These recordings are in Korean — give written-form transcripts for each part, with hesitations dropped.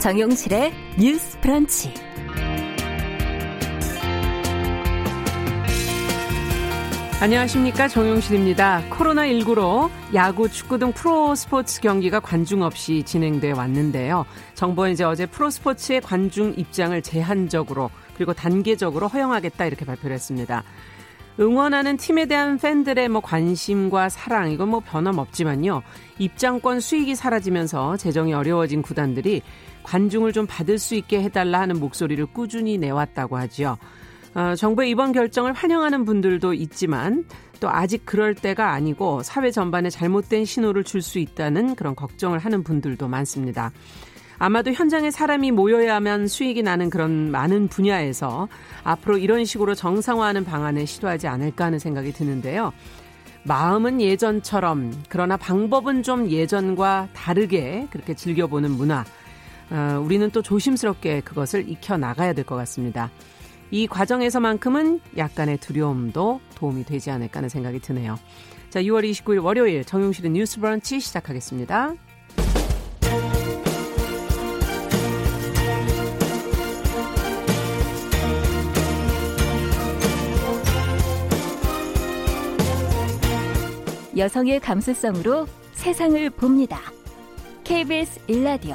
정용실의 뉴스 브런치. 안녕하십니까, 정용실입니다. 코로나19로 야구, 축구 등 프로스포츠 경기가 관중 없이 진행돼 왔는데요. 정부는 이제 어제 프로스포츠의 관중 입장을 제한적으로 그리고 단계적으로 허용하겠다 이렇게 발표를 했습니다. 응원하는 팀에 대한 팬들의 관심과 사랑, 이건 변함없지만요. 입장권 수익이 사라지면서 재정이 어려워진 구단들이 관중을 좀 받을 수 있게 해달라 하는 목소리를 꾸준히 내왔다고 하죠. 정부의 이번 결정을 환영하는 분들도 있지만 또 아직 그럴 때가 아니고 사회 전반에 잘못된 신호를 줄 수 있다는 그런 걱정을 하는 분들도 많습니다. 아마도 현장에 사람이 모여야만 수익이 나는 그런 많은 분야에서 앞으로 이런 식으로 정상화하는 방안을 시도하지 않을까 하는 생각이 드는데요. 마음은 예전처럼 그러나 방법은 좀 예전과 다르게 그렇게 즐겨보는 문화, 우리는 또 조심스럽게 그것을 익혀나가야 될 것 같습니다. 이 과정에서만큼은 약간의 두려움도 도움이 되지 않을까 하는 생각이 드네요. 자, 6월 29일 월요일 정용실의 뉴스 브런치 시작하겠습니다. 여성의 감수성으로 세상을 봅니다. KBS 1라디오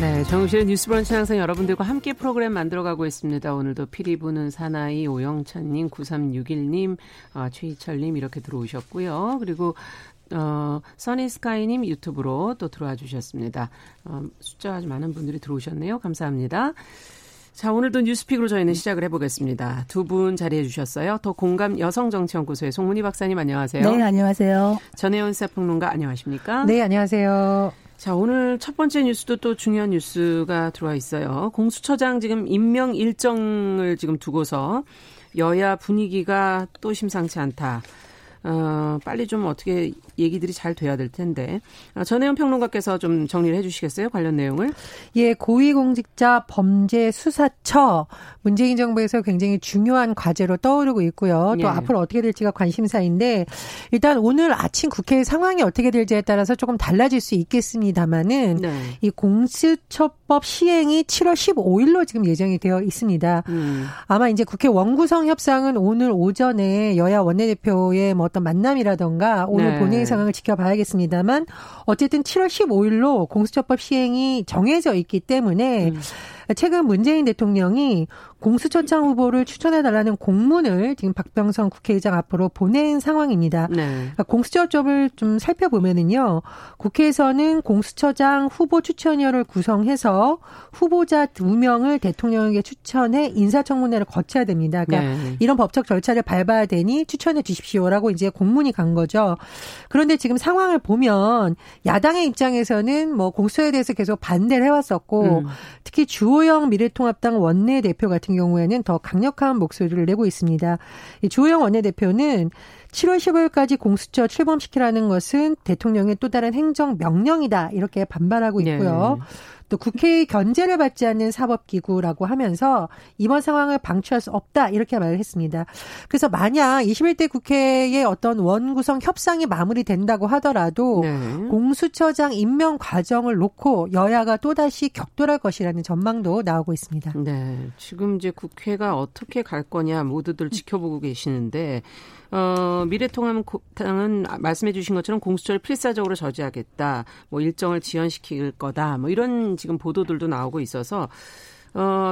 네, 정용실의 뉴스 브런치 항상 여러분들과 함께 프로그램 만들어가고 있습니다. 오늘도 피리 부는 사나이 오영찬님, 9361님, 최희철님 이렇게 들어오셨고요. 그리고 써니스카이님 유튜브로 또 들어와 주셨습니다. 숫자가 아주 많은 분들이 들어오셨네요. 감사합니다. 자, 오늘도 뉴스픽으로 저희는 시작을 해보겠습니다. 두 분 자리해 주셨어요. 더 공감 여성정치연구소의 송문희 박사님 안녕하세요. 네, 안녕하세요. 전혜원 시사평론가 안녕하십니까? 네, 안녕하세요. 자, 오늘 첫 번째 뉴스도 또 중요한 뉴스가 들어와 있어요. 공수처장 지금 임명 일정을 지금 두고서 여야 분위기가 또 심상치 않다. 빨리 좀 어떻게 얘기들이 잘 돼야 될 텐데. 전혜원 평론가께서 좀 정리를 해 주시겠어요? 관련 내용을. 예, 고위공직자 범죄수사처 문재인 정부에서 굉장히 중요한 과제로 떠오르고 있고요. 또 예. 앞으로 어떻게 될지가 관심사인데 일단 오늘 아침 국회의 상황이 어떻게 될지에 따라서 조금 달라질 수 있겠습니다만은 네. 이 공수처법 시행이 7월 15일로 지금 예정이 되어 있습니다. 아마 이제 국회 원구성 협상은 오늘 오전에 여야 원내대표의 어떤 만남이라던가 오늘 네. 본회의 상황을 지켜봐야겠습니다만 어쨌든 7월 15일로 공수처법 시행이 정해져 있기 때문에 최근 문재인 대통령이 공수처장 후보를 추천해달라는 공문을 지금 박병선 국회의장 앞으로 보낸 상황입니다. 네. 공수처법을 좀 살펴보면은요. 국회에서는 공수처장 후보 추천위원을 구성해서 후보자 2명을 대통령에게 추천해 인사청문회를 거쳐야 됩니다. 그러니까 네. 이런 법적 절차를 밟아야 되니 추천해 주십시오라고 이제 공문이 간 거죠. 그런데 지금 상황을 보면 야당의 입장에서는 공수처에 대해서 계속 반대를 해왔었고 특히 주호영 미래통합당 원내대표 같은 경우에는 더 강력한 목소리를 내고 있습니다. 주호영 원내대표는 7월 15일까지 공수처 출범시키라는 것은 대통령의 또 다른 행정명령이다 이렇게 반발하고 있고요. 네. 또 국회의 견제를 받지 않는 사법기구라고 하면서 이번 상황을 방치할 수 없다 이렇게 말을 했습니다. 그래서 만약 21대 국회의 어떤 원구성 협상이 마무리된다고 하더라도 네. 공수처장 임명 과정을 놓고 여야가 또다시 격돌할 것이라는 전망도 나오고 있습니다. 네, 지금 이제 국회가 어떻게 갈 거냐 모두들 지켜보고 계시는데 미래통합당은 말씀해 주신 것처럼 공수처를 필사적으로 저지하겠다. 일정을 지연시킬 거다. 이런 지금 보도들도 나오고 있어서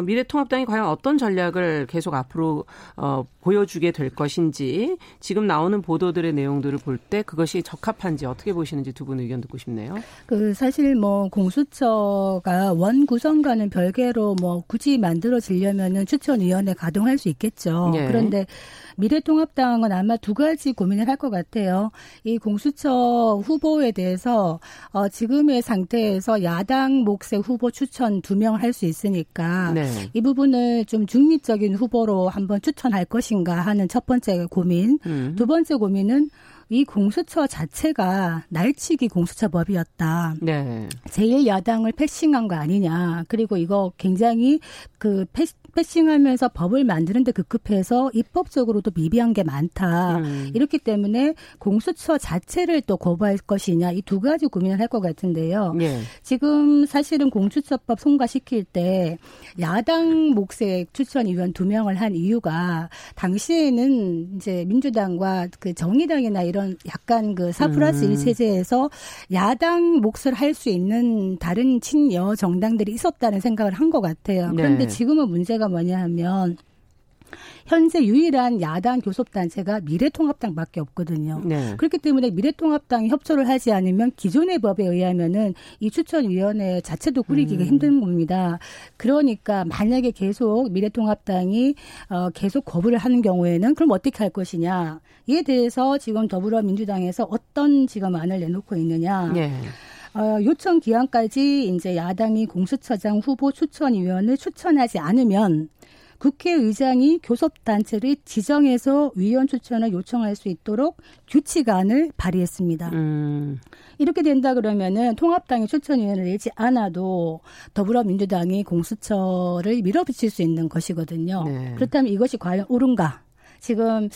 미래통합당이 과연 어떤 전략을 계속 앞으로 보여주게 될 것인지 지금 나오는 보도들의 내용들을 볼 때 그것이 적합한지 어떻게 보시는지 두 분 의견 듣고 싶네요. 사실 공수처가 원 구성과는 별개로 굳이 만들어지려면은 추천위원회 가동할 수 있겠죠. 예. 그런데 미래통합당은 아마 두 가지 고민을 할 것 같아요. 이 공수처 후보에 대해서 지금의 상태에서 야당 몫의 후보 추천 2명 할 수 있으니까 것이냐. 네. 이 부분을 좀 중립적인 후보로 한번 추천할 것인가 하는 첫 번째 고민. 두 번째 고민은 이 공수처 자체가 날치기 공수처법이었다. 네. 제1야당을 패싱한 거 아니냐. 그리고 이거 굉장히 패싱하면서 법을 만드는 데 급급해서 입법적으로도 미비한 게 많다. 이렇기 때문에 공수처 자체를 또 거부할 것이냐. 이 두 가지 고민을 할 것 같은데요. 네. 지금 사실은 공수처법 통과시킬 때 야당 몫의 추천위원 2명을 한 이유가 당시에는 이제 민주당과 그 정의당이나 이런 약간 그 4+1 체제에서 야당 몫을 할 수 있는 다른 친여 정당들이 있었다는 생각을 한 것 같아요. 그런데 네. 지금은 문제가 뭐냐 하면 현재 유일한 야당 교섭단체가 미래통합당밖에 없거든요. 네. 그렇기 때문에 미래통합당이 협조를 하지 않으면 기존의 법에 의하면은 이 추천위원회 자체도 꾸리기가 힘든 겁니다. 그러니까 만약에 계속 미래통합당이 계속 거부를 하는 경우에는 그럼 어떻게 할 것이냐에 대해서 지금 더불어민주당에서 어떤 지금 안을 내놓고 있느냐. 네. 요청 기한까지 이제 야당이 공수처장 후보 추천위원을 추천하지 않으면 국회의장이 교섭단체를 지정해서 위원 추천을 요청할 수 있도록 규칙안을 발의했습니다. 이렇게 된다 그러면은 통합당이 추천위원을 내지 않아도 더불어민주당이 공수처를 밀어붙일 수 있는 것이거든요. 네. 그렇다면 이것이 과연 옳은가? 지금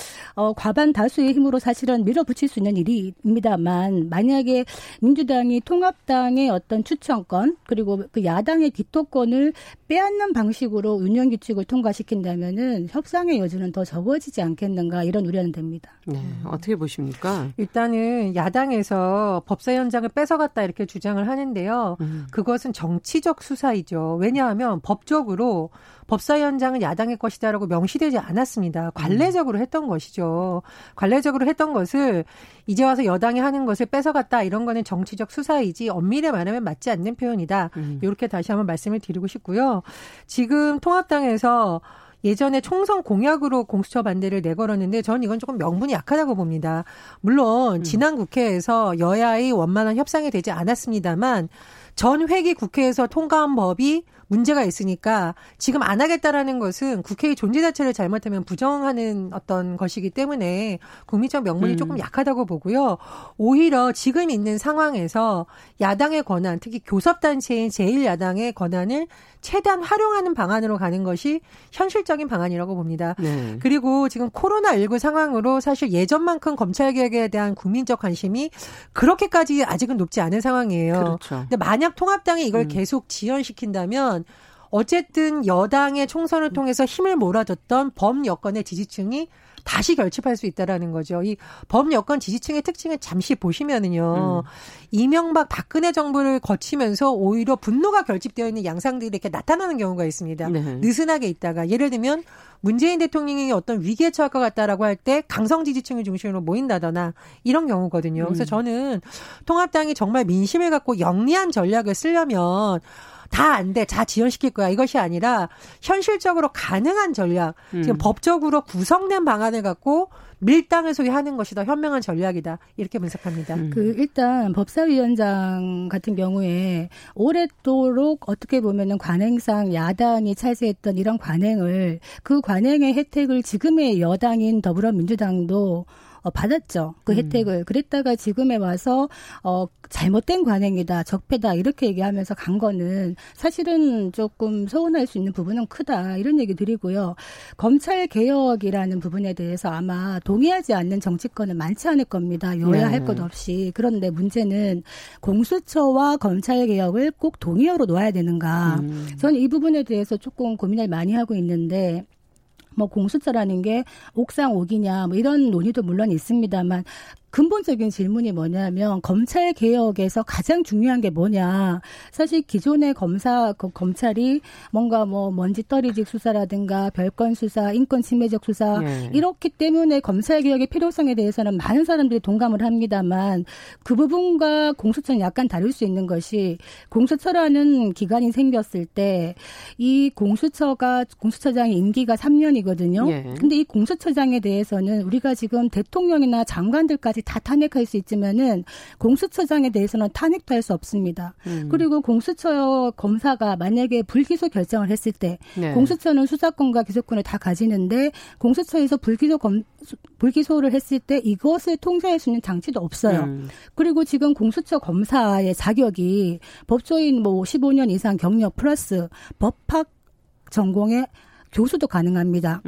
과반 다수의 힘으로 사실은 밀어붙일 수 있는 일입니다만 만약에 민주당이 통합당의 어떤 추천권 그리고 그 야당의 기토권을 빼앗는 방식으로 운영 규칙을 통과시킨다면은 협상의 여지는 더 적어지지 않겠는가 이런 우려는 됩니다. 네, 어떻게 보십니까? 일단은 야당에서 법사 현장을 뺏어갔다 이렇게 주장을 하는데요. 그것은 정치적 수사이죠. 왜냐하면 법적으로 법사 현장은 야당의 것이다라고 명시되지 않았습니다. 관례적으로 했던 것이죠. 관례적으로 했던 것을 이제 와서 여당이 하는 것을 뺏어갔다 이런 거는 정치적 수사이지 엄밀히 말하면 맞지 않는 표현이다. 이렇게 다시 한번 말씀을 드리고 싶고요. 지금 통합당에서 예전에 총선 공약으로 공수처 반대를 내걸었는데 전 이건 조금 명분이 약하다고 봅니다. 물론 지난 국회에서 여야의 원만한 협상이 되지 않았습니다만 전 회기 국회에서 통과한 법이 문제가 있으니까 지금 안 하겠다라는 것은 국회의 존재 자체를 잘못하면 부정하는 어떤 것이기 때문에 국민적 명분이 조금 약하다고 보고요. 오히려 지금 있는 상황에서 야당의 권한, 특히 교섭단체인 제1야당의 권한을 최대한 활용하는 방안으로 가는 것이 현실적인 방안이라고 봅니다. 네. 그리고 지금 코로나19 상황으로 사실 예전만큼 검찰개혁에 대한 국민적 관심이 그렇게까지 아직은 높지 않은 상황이에요. 그렇죠. 근데 만약 통합당이 이걸 계속 지연시킨다면 어쨌든 여당의 총선을 통해서 힘을 몰아줬던 범여권의 지지층이 다시 결집할 수 있다라는 거죠. 이 범여권 지지층의 특징을 잠시 보시면은요. 이명박 박근혜 정부를 거치면서 오히려 분노가 결집되어 있는 양상들이 이렇게 나타나는 경우가 있습니다. 네. 느슨하게 있다가 예를 들면 문재인 대통령이 어떤 위기에 처할 것 같다라고 할 때 강성 지지층을 중심으로 모인다거나 이런 경우거든요. 그래서 저는 통합당이 정말 민심을 갖고 영리한 전략을 쓰려면 다 안 돼. 다 지연시킬 거야. 이것이 아니라 현실적으로 가능한 전략. 지금 법적으로 구성된 방안을 갖고 밀당을 소위하는 것이 더 현명한 전략이다. 이렇게 분석합니다. 그 일단 법사위원장 같은 경우에 오랫도록 어떻게 보면은 관행상 야당이 차지했던 이런 관행을 그 관행의 혜택을 지금의 여당인 더불어민주당도 받았죠. 그 혜택을. 그랬다가 지금에 와서 잘못된 관행이다, 적폐다 이렇게 얘기하면서 간 거는 사실은 조금 서운할 수 있는 부분은 크다 이런 얘기 드리고요. 검찰개혁이라는 부분에 대해서 아마 동의하지 않는 정치권은 많지 않을 겁니다. 요야 할 것 없이. 그런데 문제는 공수처와 검찰개혁을 꼭 동의어로 놓아야 되는가. 저는 이 부분에 대해서 조금 고민을 많이 하고 있는데 뭐 공수처라는 게 옥상 옥이냐 뭐 이런 논의도 물론 있습니다만 근본적인 질문이 뭐냐면 검찰 개혁에서 가장 중요한 게 뭐냐. 사실 기존의 검찰이 뭔가 뭐 먼지떨이직 수사라든가 별건 수사, 인권 침해적 수사 이렇기 때문에 검찰 개혁의 필요성에 대해서는 많은 사람들이 동감을 합니다만 그 부분과 공수처는 약간 다를 수 있는 것이 공수처라는 기관이 생겼을 때 이 공수처장의 임기가 3년이거든요. 그런데 이 공수처장에 대해서는 우리가 지금 대통령이나 장관들까지 검찰이 다 탄핵할 수 있지만은 공수처장에 대해서는 탄핵도 할 수 없습니다. 그리고 공수처 검사가 만약에 불기소 결정을 했을 때 네. 공수처는 수사권과 기소권을 다 가지는데 공수처에서 불기소를 했을 때 이것을 통제할 수 있는 장치도 없어요. 그리고 지금 공수처 검사의 자격이 법조인 뭐 15년 이상 경력 플러스 법학 전공의 교수도 가능합니다.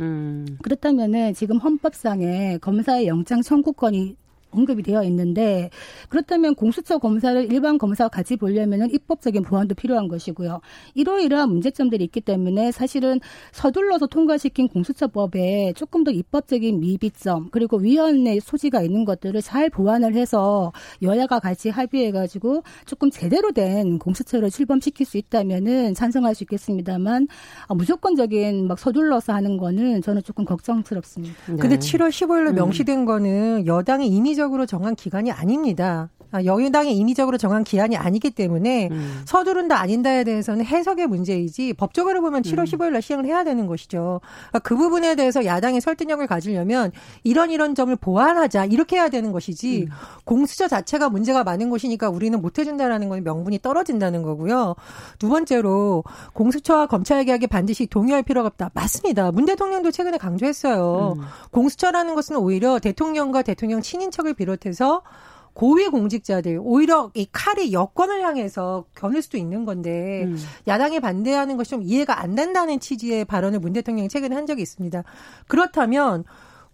그렇다면은 지금 헌법상에 검사의 영장 청구권이 언급이 되어 있는데 그렇다면 공수처 검사를 일반 검사와 같이 보려면은 입법적인 보완도 필요한 것이고요. 이러이러한 문제점들이 있기 때문에 사실은 서둘러서 통과시킨 공수처법에 조금 더 입법적인 미비점 그리고 위헌의 소지가 있는 것들을 잘 보완을 해서 여야가 같이 합의해가지고 조금 제대로 된 공수처를 출범시킬 수 있다면은 찬성할 수 있겠습니다만 무조건적인 막 서둘러서 하는 거는 저는 조금 걱정스럽습니다. 그런데 네. 7월 15일로 명시된 거는 여당의 임의적 으로 정한 기간이 아닙니다. 여당이 임의적으로 정한 기한이 아니기 때문에 서두른다 아닌다에 대해서는 해석의 문제이지 법적으로 보면 7월 15일 날 시행을 해야 되는 것이죠. 그러니까 그 부분에 대해서 야당의 설득력을 가지려면 이런 점을 보완하자 이렇게 해야 되는 것이지 공수처 자체가 문제가 많은 것이니까 우리는 못 해준다라는 건 명분이 떨어진다는 거고요. 두 번째로 공수처와 검찰 개혁에 반드시 동의할 필요가 없다. 맞습니다. 문 대통령도 최근에 강조했어요. 공수처라는 것은 오히려 대통령과 대통령 친인척을 비롯해서 고위 공직자들 오히려 이 칼이 여권을 향해서 겨눌 수도 있는 건데 야당이 반대하는 것이 좀 이해가 안 된다는 취지의 발언을 문 대통령이 최근에 한 적이 있습니다. 그렇다면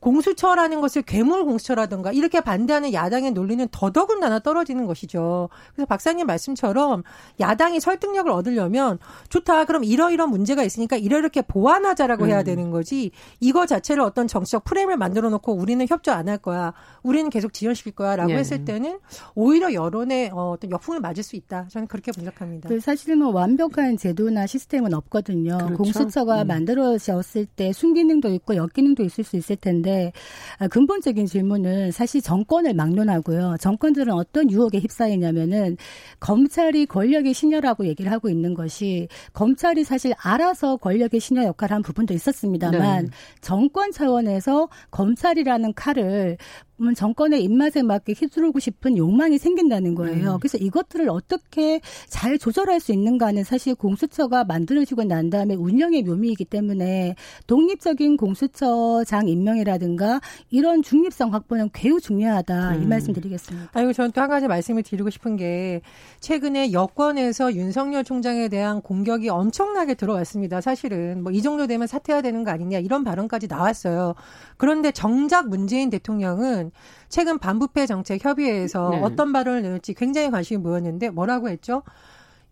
공수처라는 것을 괴물 공수처라든가 이렇게 반대하는 야당의 논리는 더더군다나 떨어지는 것이죠. 그래서 박사님 말씀처럼 야당이 설득력을 얻으려면 좋다. 그럼 이러이러한 문제가 있으니까 이렇게 보완하자라고 해야 되는 거지. 이거 자체를 어떤 정치적 프레임을 만들어 놓고 우리는 협조 안 할 거야. 우리는 계속 지연시킬 거야. 라고 예. 했을 때는 오히려 여론의 어떤 역풍을 맞을 수 있다. 저는 그렇게 분석합니다. 사실은 뭐 완벽한 제도나 시스템은 없거든요. 그렇죠? 공수처가 만들어졌을 때 순기능도 있고 역기능도 있을 수 있을 텐데 근본적인 질문은 사실 정권을 막론하고요. 정권들은 어떤 유혹에 휩싸이냐면은 검찰이 권력의 신여라고 얘기를 하고 있는 것이 검찰이 사실 알아서 권력의 신여 역할을 한 부분도 있었습니다만 네. 정권 차원에서 검찰이라는 칼을 정권의 입맛에 맞게 휘두르고 싶은 욕망이 생긴다는 거예요. 그래서 이것들을 어떻게 잘 조절할 수 있는가는 사실 공수처가 만들어지고 난 다음에 운영의 묘미이기 때문에 독립적인 공수처장 임명이라든가 이런 중립성 확보는 매우 중요하다. 이 말씀 드리겠습니다. 아이고, 저는 또 한 가지 말씀을 드리고 싶은 게 최근에 여권에서 윤석열 총장에 대한 공격이 엄청나게 들어왔습니다. 사실은 뭐 이 정도 되면 사퇴해야 되는 거 아니냐 이런 발언까지 나왔어요. 그런데 정작 문재인 대통령은 최근 반부패 정책 협의회에서 네. 어떤 발언을 내놓을지 굉장히 관심이 모였는데 뭐라고 했죠?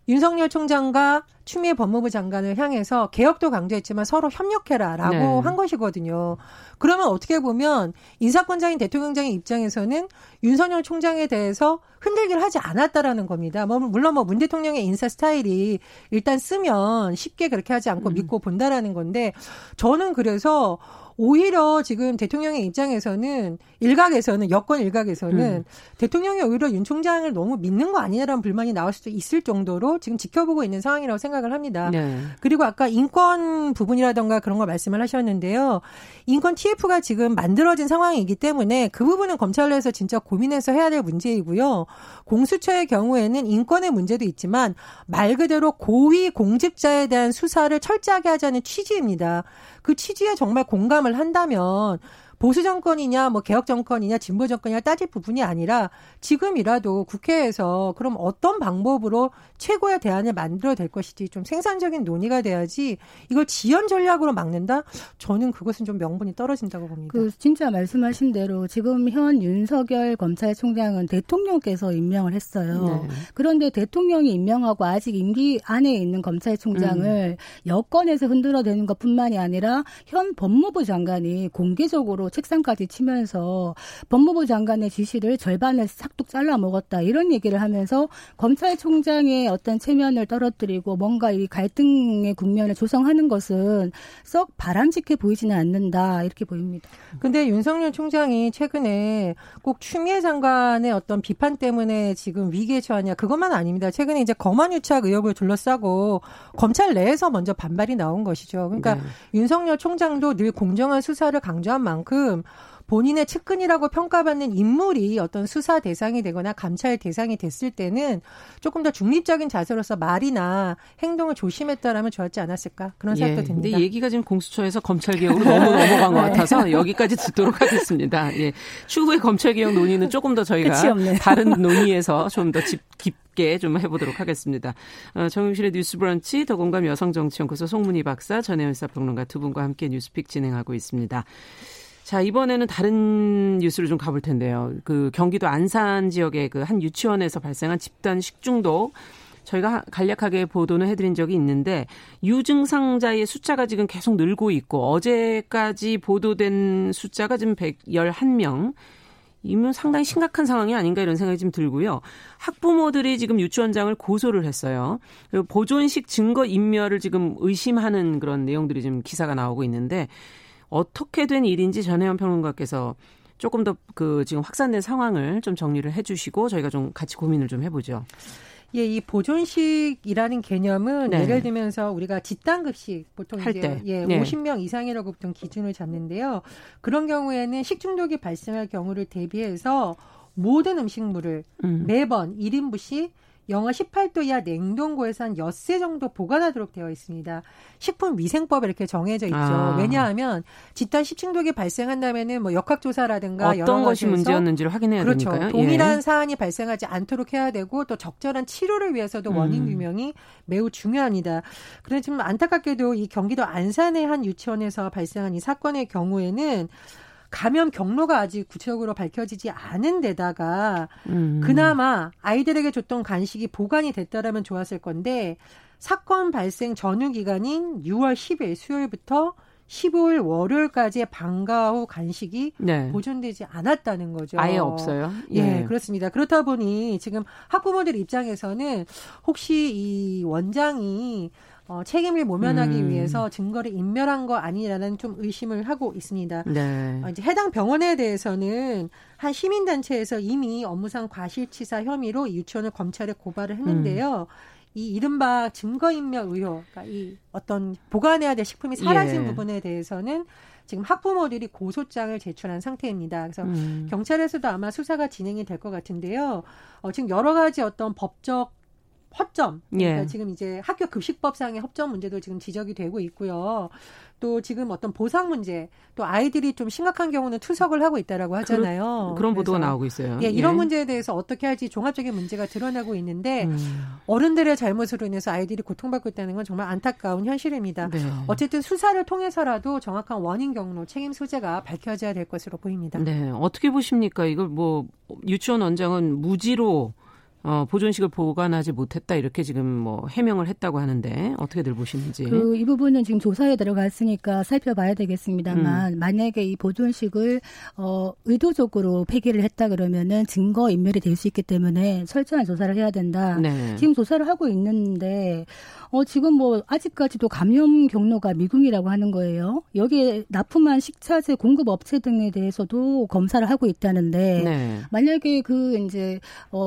윤석열 총장과 추미애 법무부 장관을 향해서 개혁도 강조했지만 서로 협력해라라고 네. 한 것이거든요. 그러면 어떻게 보면 인사권자인 대통령장의 입장에서는 윤석열 총장에 대해서 흔들기를 하지 않았다라는 겁니다. 물론 문 대통령의 인사 스타일이 일단 쓰면 쉽게 그렇게 하지 않고 믿고 본다라는 건데 저는 그래서 오히려 지금 대통령의 입장에서는 여권 일각에서는 대통령이 오히려 윤 총장을 너무 믿는 거 아니냐라는 불만이 나올 수도 있을 정도로 지금 지켜보고 있는 상황이라고 생각을 합니다. 네. 그리고 아까 인권 부분이라든가 그런 거 말씀을 하셨는데요. 인권 TF가 지금 만들어진 상황이기 때문에 그 부분은 검찰에서 진짜 고민해서 해야 될 문제이고요. 공수처의 경우에는 인권의 문제도 있지만 말 그대로 고위 공직자에 대한 수사를 철저하게 하자는 취지입니다. 그 취지에 정말 공감을 한다면 보수 정권이냐 뭐 개혁 정권이냐 진보 정권이냐 따질 부분이 아니라 지금이라도 국회에서 그럼 어떤 방법으로 최고의 대안을 만들어야 될 것인지 좀 생산적인 논의가 돼야지 이걸 지연 전략으로 막는다? 저는 그것은 좀 명분이 떨어진다고 봅니다. 진짜 말씀하신 대로 지금 현 윤석열 검찰총장은 대통령께서 임명을 했어요. 네. 그런데 대통령이 임명하고 아직 임기 안에 있는 검찰총장을 여권에서 흔들어대는 것뿐만이 아니라 현 법무부 장관이 공개적으로 책상까지 치면서 법무부 장관의 지시를 절반을 싹둑 잘라먹었다 이런 얘기를 하면서 검찰총장의 어떤 체면을 떨어뜨리고 뭔가 이 갈등의 국면을 조성하는 것은 썩 바람직해 보이지는 않는다 이렇게 보입니다. 그런데 윤석열 총장이 최근에 꼭 추미애 장관의 어떤 비판 때문에 지금 위기에 처하냐 그것만 아닙니다. 최근에 이제 검언유착 의혹을 둘러싸고 검찰 내에서 먼저 반발이 나온 것이죠. 그러니까 윤석열 총장도 늘 공정한 수사를 강조한 만큼 본인의 측근이라고 평가받는 인물이 어떤 수사 대상이 되거나 감찰 대상이 됐을 때는 조금 더 중립적인 자세로서 말이나 행동을 조심했다라면 좋았지 않았을까 그런 생각도 듭니다. 그런데 얘기가 지금 공수처에서 검찰개혁으로 너무 넘어간 것 같아서 여기까지 듣도록 하겠습니다. 예. 추후에 검찰개혁 논의는 조금 더 저희가 다른 논의에서 좀 더 깊게 좀 해보도록 하겠습니다. 정용실의 뉴스브런치 더공감 여성정치연구소 송문희 박사, 전혜원 사평론가 두 분과 함께 뉴스픽 진행하고 있습니다. 자, 이번에는 다른 뉴스로 좀 가볼 텐데요. 그 경기도 안산 지역의 그 한 유치원에서 발생한 집단 식중독. 저희가 간략하게 보도는 해드린 적이 있는데 유증상자의 숫자가 지금 계속 늘고 있고 어제까지 보도된 숫자가 지금 111명. 이면 상당히 심각한 상황이 아닌가 이런 생각이 좀 들고요. 학부모들이 지금 유치원장을 고소를 했어요. 그리고 보존식 증거인멸을 지금 의심하는 그런 내용들이 지금 기사가 나오고 있는데 어떻게 된 일인지 전혜원 평론가께서 조금 더 그 지금 확산된 상황을 좀 정리를 해 주시고 저희가 좀 같이 고민을 좀 해보죠. 예, 이 보존식이라는 개념은 네. 예를 들면서 우리가 집단급식 보통 할 때. 예, 네. 50명 이상이라고 보통 기준을 잡는데요. 그런 경우에는 식중독이 발생할 경우를 대비해서 모든 음식물을 매번 1인분씩 영하 18도 이하 냉동고에서 한 엿새 정도 보관하도록 되어 있습니다. 식품위생법에 이렇게 정해져 있죠. 아. 왜냐하면 집단 식중독이 발생한다면은 뭐 역학조사라든가 어떤 여러 것이 문제였는지를 확인해야 그렇죠. 되니까요. 동일한 예. 사안이 발생하지 않도록 해야 되고 또 적절한 치료를 위해서도 원인 규명이 매우 중요합니다. 그런데 지금 안타깝게도 이 경기도 안산의 한 유치원에서 발생한 이 사건의 경우에는 감염 경로가 아직 구체적으로 밝혀지지 않은 데다가 그나마 아이들에게 줬던 간식이 보관이 됐다라면 좋았을 건데 사건 발생 전후 기간인 6월 10일 수요일부터 15일 월요일까지의 방과 후 간식이 네. 보존되지 않았다는 거죠. 아예 없어요? 예, 그렇습니다. 그렇다 보니 지금 학부모들 입장에서는 혹시 이 원장이 책임을 모면하기 위해서 증거를 인멸한 거 아니라는 좀 의심을 하고 있습니다. 네. 이제 해당 병원에 대해서는 한 시민단체에서 이미 업무상 과실치사 혐의로 이 유치원을 검찰에 고발을 했는데요. 이 이른바 증거인멸 의혹, 그러니까 이 어떤 보관해야 될 식품이 사라진 예. 부분에 대해서는 지금 학부모들이 고소장을 제출한 상태입니다. 그래서 경찰에서도 아마 수사가 진행이 될 것 같은데요. 지금 여러 가지 어떤 법적 허점, 그러니까 예. 지금 이제 학교 급식법상의 허점 문제도 지금 지적이 되고 있고요. 또 지금 어떤 보상 문제, 또 아이들이 좀 심각한 경우는 투석을 하고 있다라고 하잖아요. 그런 보도가 나오고 있어요. 예, 이런 예. 문제에 대해서 어떻게 할지 종합적인 문제가 드러나고 있는데 어른들의 잘못으로 인해서 아이들이 고통받고 있다는 건 정말 안타까운 현실입니다. 네. 어쨌든 수사를 통해서라도 정확한 원인 경로, 책임 소재가 밝혀져야 될 것으로 보입니다. 네, 어떻게 보십니까? 이걸 뭐 유치원 원장은 무지로 보존식을 보관하지 못했다 이렇게 지금 뭐 해명을 했다고 하는데 어떻게들 보시는지. 이 부분은 지금 조사에 들어갔으니까 살펴봐야 되겠습니다만 만약에 이 보존식을 의도적으로 폐기를 했다 그러면은 증거 인멸이 될 수 있기 때문에 철저한 조사를 해야 된다. 네. 지금 조사를 하고 있는데 지금 뭐 아직까지도 감염 경로가 미궁이라고 하는 거예요. 여기에 납품한 식자재 공급 업체 등에 대해서도 검사를 하고 있다는데 네. 만약에 그 이제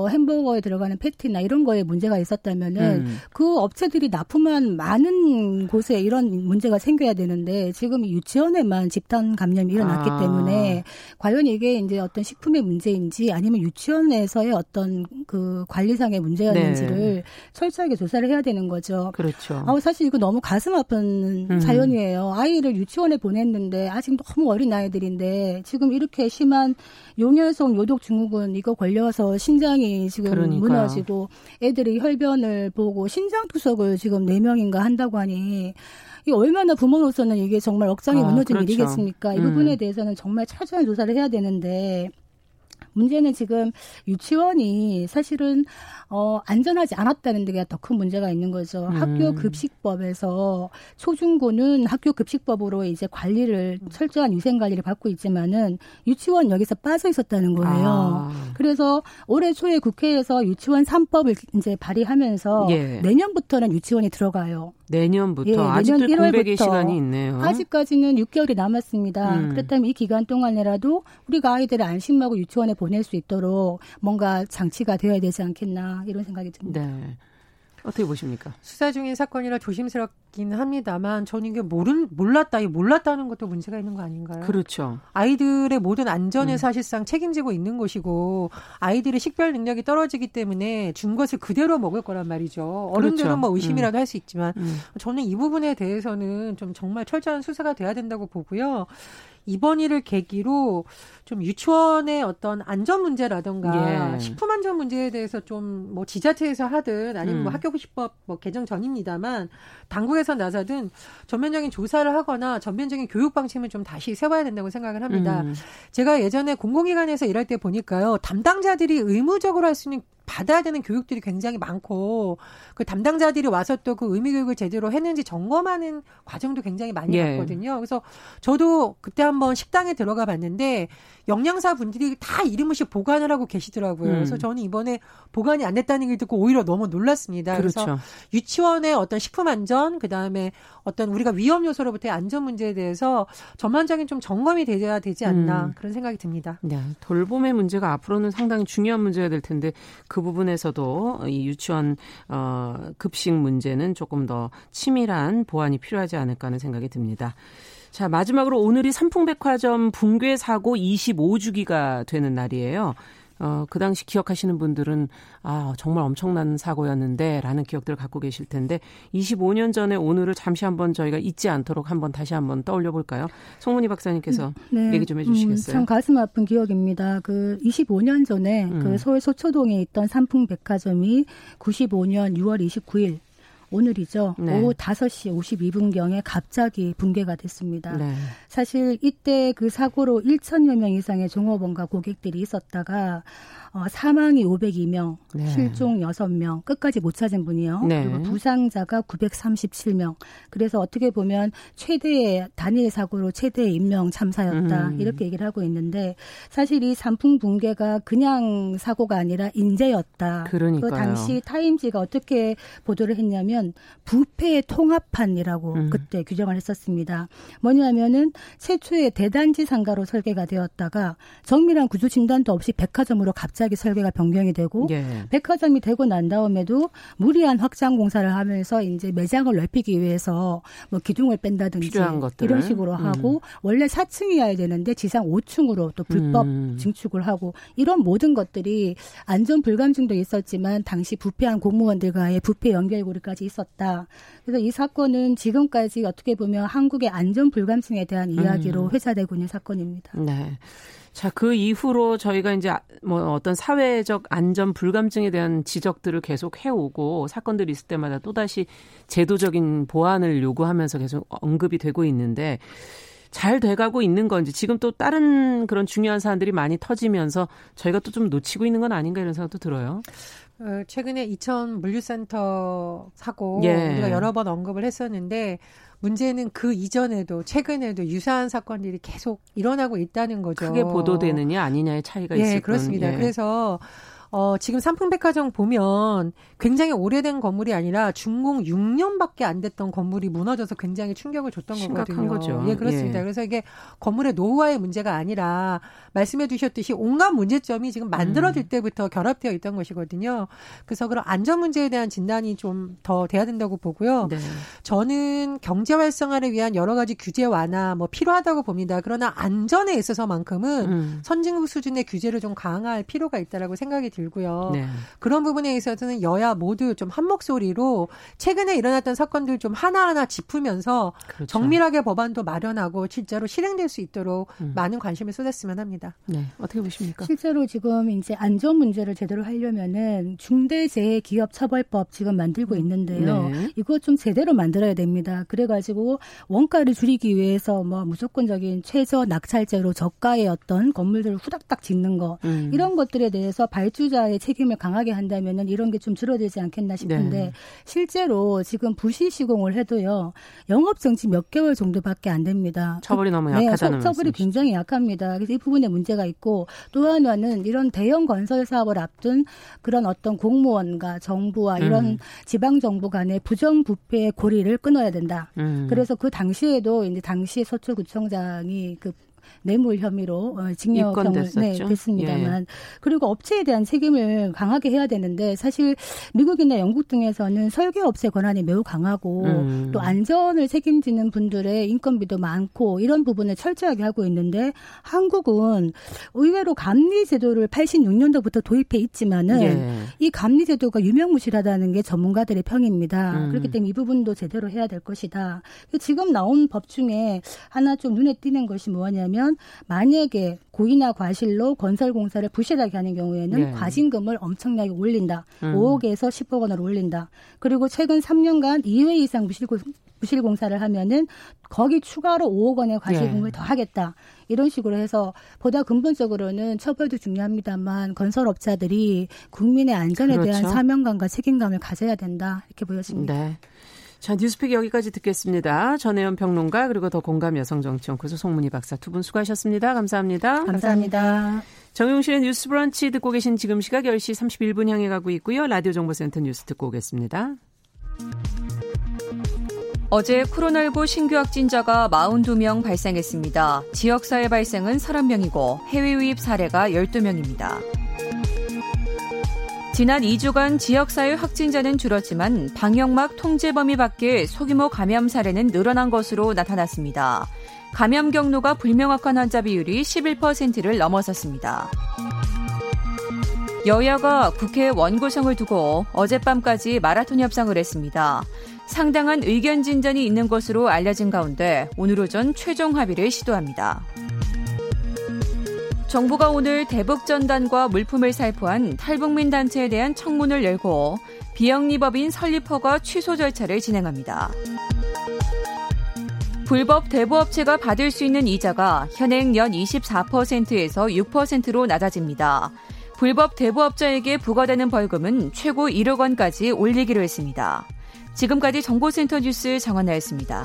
햄버거에 들어가는 패티나 이런 거에 문제가 있었다면은 그 업체들이 납품한 많은 곳에 이런 문제가 생겨야 되는데 지금 유치원에만 집단 감염이 일어났기 때문에 과연 이게 이제 어떤 식품의 문제인지 아니면 유치원에서의 어떤 그 관리상의 문제였는지를 네. 철저하게 조사를 해야 되는 거죠. 그렇죠. 사실 이거 너무 가슴 아픈 사연이에요. 아이를 유치원에 보냈는데 아직 너무 어린 아이들인데 지금 이렇게 심한 용혈성 요독증후군 이거 걸려서 심장이 지금 그러니까요. 무너지고 애들이 혈변을 보고 신장 투석을 지금 4명인가 한다고 하니 이 얼마나 부모로서는 이게 정말 억장이 무너진 그렇죠. 일이겠습니까? 이 부분에 대해서는 정말 철저한 조사를 해야 되는데 문제는 지금 유치원이 사실은 안전하지 않았다는 데가 더 큰 문제가 있는 거죠. 학교 급식법에서 초중고는 학교 급식법으로 이제 관리를 철저한 위생 관리를 받고 있지만은 유치원 여기서 빠져 있었다는 거예요. 그래서 올해 초에 국회에서 유치원 3법을 이제 발의하면서 예. 내년부터는 유치원이 들어가요. 내년부터? 예, 아직도 공백의 시간이 있네요. 아직까지는 6개월이 남았습니다. 그렇다면 이 기간 동안이라도 우리가 아이들을 안심하고 유치원에 보낼 수 있도록 뭔가 장치가 되어야 되지 않겠나 이런 생각이 듭니다. 네. 어떻게 보십니까? 수사 중인 사건이라 조심스럽게 있긴 합니다만 저는 이게 몰랐다는 것도 문제가 있는 거 아닌가요? 그렇죠. 아이들의 모든 안전에 사실상 책임지고 있는 것이고 아이들의 식별 능력이 떨어지기 때문에 준 것을 그대로 먹을 거란 말이죠. 어른들은 그렇죠. 뭐 의심이라도 할 수 있지만 저는 이 부분에 대해서는 좀 정말 철저한 수사가 돼야 된다고 보고요. 이번 일을 계기로 좀 유치원의 어떤 안전 문제라든가 예. 식품 안전 문제에 대해서 좀 뭐 지자체에서 하든 아니면 뭐 학교교시법 뭐 개정 전입니다만 당국에서 나서든 전면적인 조사를 하거나 전면적인 교육 방침을 좀 다시 세워야 된다고 생각을 합니다. 제가 예전에 공공기관에서 일할 때 보니까요. 담당자들이 의무적으로 할 수 있는 받아야 되는 교육들이 굉장히 많고 그 담당자들이 와서 또 그 의무교육을 제대로 했는지 점검하는 과정도 굉장히 많이 예. 봤거든요. 그래서 저도 그때 한번 식당에 들어가 봤는데 영양사 분들이 다 이름없이 보관을 하고 계시더라고요. 그래서 저는 이번에 보관이 안 됐다는 얘기를 듣고 오히려 너무 놀랐습니다. 그렇죠. 그래서 유치원의 어떤 식품 안전 그다음에 어떤 우리가 위험 요소로부터의 안전 문제에 대해서 전반적인 좀 점검이 되어야 되지 않나 그런 생각이 듭니다. 네, 돌봄의 문제가 앞으로는 상당히 중요한 문제가 될 텐데 그 부분에서도 이 유치원 급식 문제는 조금 더 치밀한 보완이 필요하지 않을까 하는 생각이 듭니다. 자, 마지막으로 오늘이 삼풍백화점 붕괴 사고 25주기가 되는 날이에요. 그 당시 기억하시는 분들은 아 정말 엄청난 사고였는데 라는 기억들을 갖고 계실 텐데 25년 전에 오늘을 잠시 한번 저희가 잊지 않도록 한번 다시 한번 떠올려볼까요? 송문희 박사님께서 네. 얘기 좀 해주시겠어요? 참 가슴 아픈 기억입니다. 그 25년 전에 그 서울 서초동에 있던 삼풍백화점이 95년 6월 29일 오늘이죠. 네. 오후 5시 52분경에 갑자기 붕괴가 됐습니다. 네. 사실 이때 그 사고로 1,000여 명 이상의 종업원과 고객들이 있었다가 사망이 502명, 네. 실종 6명, 끝까지 못 찾은 분이요. 네. 그리고 부상자가 937명. 그래서 어떻게 보면 최대의 단일 사고로 최대의 인명 참사였다. 이렇게 얘기를 하고 있는데 사실 이 삼풍 붕괴가 그냥 사고가 아니라 인재였다. 그러니까요. 그 당시 타임지가 어떻게 보도를 했냐면 부패 통합판이라고 그때 규정을 했었습니다. 뭐냐면은 최초의 대단지 상가로 설계가 되었다가 정밀한 구조 진단도 없이 백화점으로 갑자기 설계가 변경이 되고 예. 백화점이 되고 난 다음에도 무리한 확장 공사를 하면서 이제 매장을 넓히기 위해서 뭐 기둥을 뺀다든지 필요한 것들을. 이런 식으로 하고 원래 4층이어야 되는데 지상 5층으로 또 불법 증축을 하고 이런 모든 것들이 안전 불감증도 있었지만 당시 부패한 공무원들과의 부패 연결고리까지 있었다. 그래서 이 사건은 지금까지 어떻게 보면 한국의 안전 불감증에 대한 이야기로 회자되고 있는 사건입니다. 네. 자, 그 이후로 저희가 이제 뭐 어떤 사회적 안전 불감증에 대한 지적들을 계속 해오고 사건들이 있을 때마다 또다시 제도적인 보완을 요구하면서 계속 언급이 되고 있는데 잘 돼가고 있는 건지 지금 또 다른 그런 중요한 사안들이 많이 터지면서 저희가 또 좀 놓치고 있는 건 아닌가 이런 생각도 들어요. 최근에 이천물류센터 사고 예. 우리가 여러 번 언급을 했었는데 문제는 그 이전에도 최근에도 유사한 사건들이 계속 일어나고 있다는 거죠. 크게 보도되느냐 아니냐의 차이가 있을 건. 예, 그렇습니다. 예. 그래서 지금 삼풍백화점 보면 굉장히 오래된 건물이 아니라 준공 6년밖에 안 됐던 건물이 무너져서 굉장히 충격을 줬던 거거든요. 심각한 거죠. 예, 그렇습니다. 예. 그래서 이게 건물의 노후화의 문제가 아니라 말씀해 주셨듯이 온갖 문제점이 지금 만들어질 때부터 결합되어 있던 것이거든요. 그래서 그런 안전 문제에 대한 진단이 좀 더 돼야 된다고 보고요. 네. 저는 경제 활성화를 위한 여러 가지 규제 완화 뭐 필요하다고 봅니다. 그러나 안전에 있어서만큼은 선진국 수준의 규제를 좀 강화할 필요가 있다라고 생각이 듭니다. 고요. 네. 그런 부분에 있어서는 여야 모두 좀 한 목소리로 최근에 일어났던 사건들 좀 하나하나 짚으면서 그렇죠. 정밀하게 법안도 마련하고 실제로 실행될 수 있도록 많은 관심을 쏟았으면 합니다. 네, 어떻게 보십니까? 실제로 지금 이제 안전 문제를 제대로 하려면은 중대재해기업처벌법 지금 만들고 있는데요. 네. 이거 좀 제대로 만들어야 됩니다. 그래가지고 원가를 줄이기 위해서 뭐 무조건적인 최저 낙찰제로 저가의 어떤 건물들을 후닥닥 짓는 거 이런 것들에 대해서 발주 의 책임을 강하게 한다면은 이런 게 좀 줄어들지 않겠나 싶은데 네. 실제로 지금 부실 시공을 해도요 영업 정지 몇 개월 정도밖에 안 됩니다. 처벌이 너무 약하다는 네, 처벌이 굉장히 약합니다. 그래서 이 부분에 문제가 있고 또 하나는 이런 대형 건설 사업을 앞둔 그런 어떤 공무원과 정부와 이런 지방 정부 간의 부정부패의 고리를 끊어야 된다. 그래서 그 당시에도 이제 당시 서초구청장이 그 뇌물 혐의로 징역형을 됐습니다만 예. 그리고 업체에 대한 책임을 강하게 해야 되는데 사실 미국이나 영국 등에서는 설계업체 권한이 매우 강하고 또 안전을 책임지는 분들의 인건비도 많고 이런 부분을 철저하게 하고 있는데 한국은 의외로 감리 제도를 86년도부터 도입해 있지만은 예. 이 감리 제도가 유명무실하다는 게 전문가들의 평입니다. 그렇기 때문에 이 부분도 제대로 해야 될 것이다. 지금 나온 법 중에 하나 좀 눈에 띄는 것이 뭐냐면 만약에 고의나 과실로 건설공사를 부실하게 하는 경우에는 네. 과징금을 엄청나게 올린다. 5억에서 10억 원을 올린다. 그리고 최근 3년간 2회 이상 부실공사를 하면은 거기 추가로 5억 원의 과실금을 네. 더 하겠다. 이런 식으로 해서 보다 근본적으로는 처벌도 중요합니다만 건설업자들이 국민의 안전에 그렇죠. 대한 사명감과 책임감을 가져야 된다. 이렇게 보여집니다. 네. 자, 뉴스픽 여기까지 듣겠습니다. 전혜원 평론가 그리고 더 공감 여성정치연구소 송문희 박사 두 분 수고하셨습니다. 감사합니다. 감사합니다. 정용실의 뉴스 브런치 듣고 계신 지금 시각 10시 31분 향해 가고 있고요. 라디오정보센터 뉴스 듣고 오겠습니다. 어제 코로나19 신규 확진자가 42명 발생했습니다. 지역사회 발생은 30명이고 해외 유입 사례가 12명입니다. 지난 2주간 지역사회 확진자는 줄었지만 방역막 통제 범위 밖에 소규모 감염 사례는 늘어난 것으로 나타났습니다. 감염 경로가 불명확한 환자 비율이 11%를 넘어섰습니다. 여야가 국회 원구성을 두고 어젯밤까지 마라톤 협상을 했습니다. 상당한 의견 진전이 있는 것으로 알려진 가운데 오늘 오전 최종 합의를 시도합니다. 정부가 오늘 대북 전단과 물품을 살포한 탈북민 단체에 대한 청문을 열고 비영리법인 설립허가 취소 절차를 진행합니다. 불법 대부업체가 받을 수 있는 이자가 현행 연 24%에서 6%로 낮아집니다. 불법 대부업자에게 부과되는 벌금은 최고 1억 원까지 올리기로 했습니다. 지금까지 정보센터 뉴스 정한나였습니다.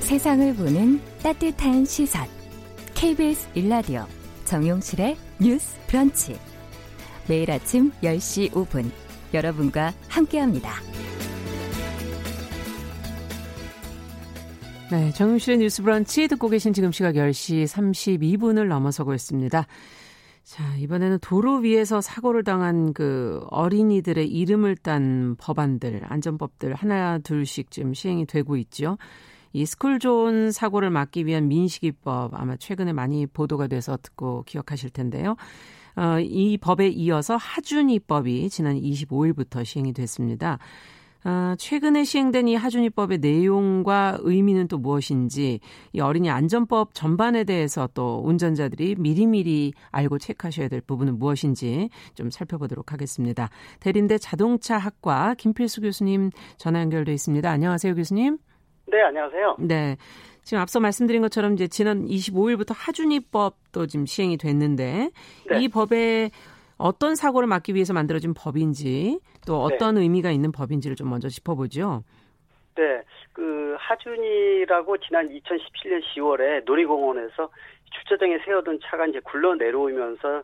세상을 보는 따뜻한 시선 KBS 1라디오 정용실의 뉴스 브런치 매일 아침 10시 5분 여러분과 함께합니다. 네, 정용실의 뉴스 브런치 듣고 계신 지금 시각 10시 32분을 넘어서고 있습니다. 자, 이번에는 도로 위에서 사고를 당한 그 어린이들의 이름을 딴 법안들, 안전법들 하나 둘씩 지금 시행이 되고 있죠. 이 스쿨존 사고를 막기 위한 민식이법 아마 최근에 많이 보도가 돼서 듣고 기억하실 텐데요. 이 법에 이어서 하준이법이 지난 25일부터 시행이 됐습니다. 최근에 시행된 이 하준이법의 내용과 의미는 또 무엇인지 이 어린이 안전법 전반에 대해서 또 운전자들이 미리미리 알고 체크하셔야 될 부분은 무엇인지 좀 살펴보도록 하겠습니다. 대림대 자동차학과 김필수 교수님 전화 연결돼 있습니다. 안녕하세요, 교수님. 네, 안녕하세요. 네. 지금 앞서 말씀드린 것처럼 이제 지난 25일부터 하준이법도 지금 시행이 됐는데 네. 이 법에 어떤 사고를 막기 위해서 만들어진 법인지 또 어떤 네. 의미가 있는 법인지를 좀 먼저 짚어보죠. 네. 그 하준이라고 지난 2017년 10월에 놀이공원에서 주차장에 세워둔 차가 이제 굴러 내려오면서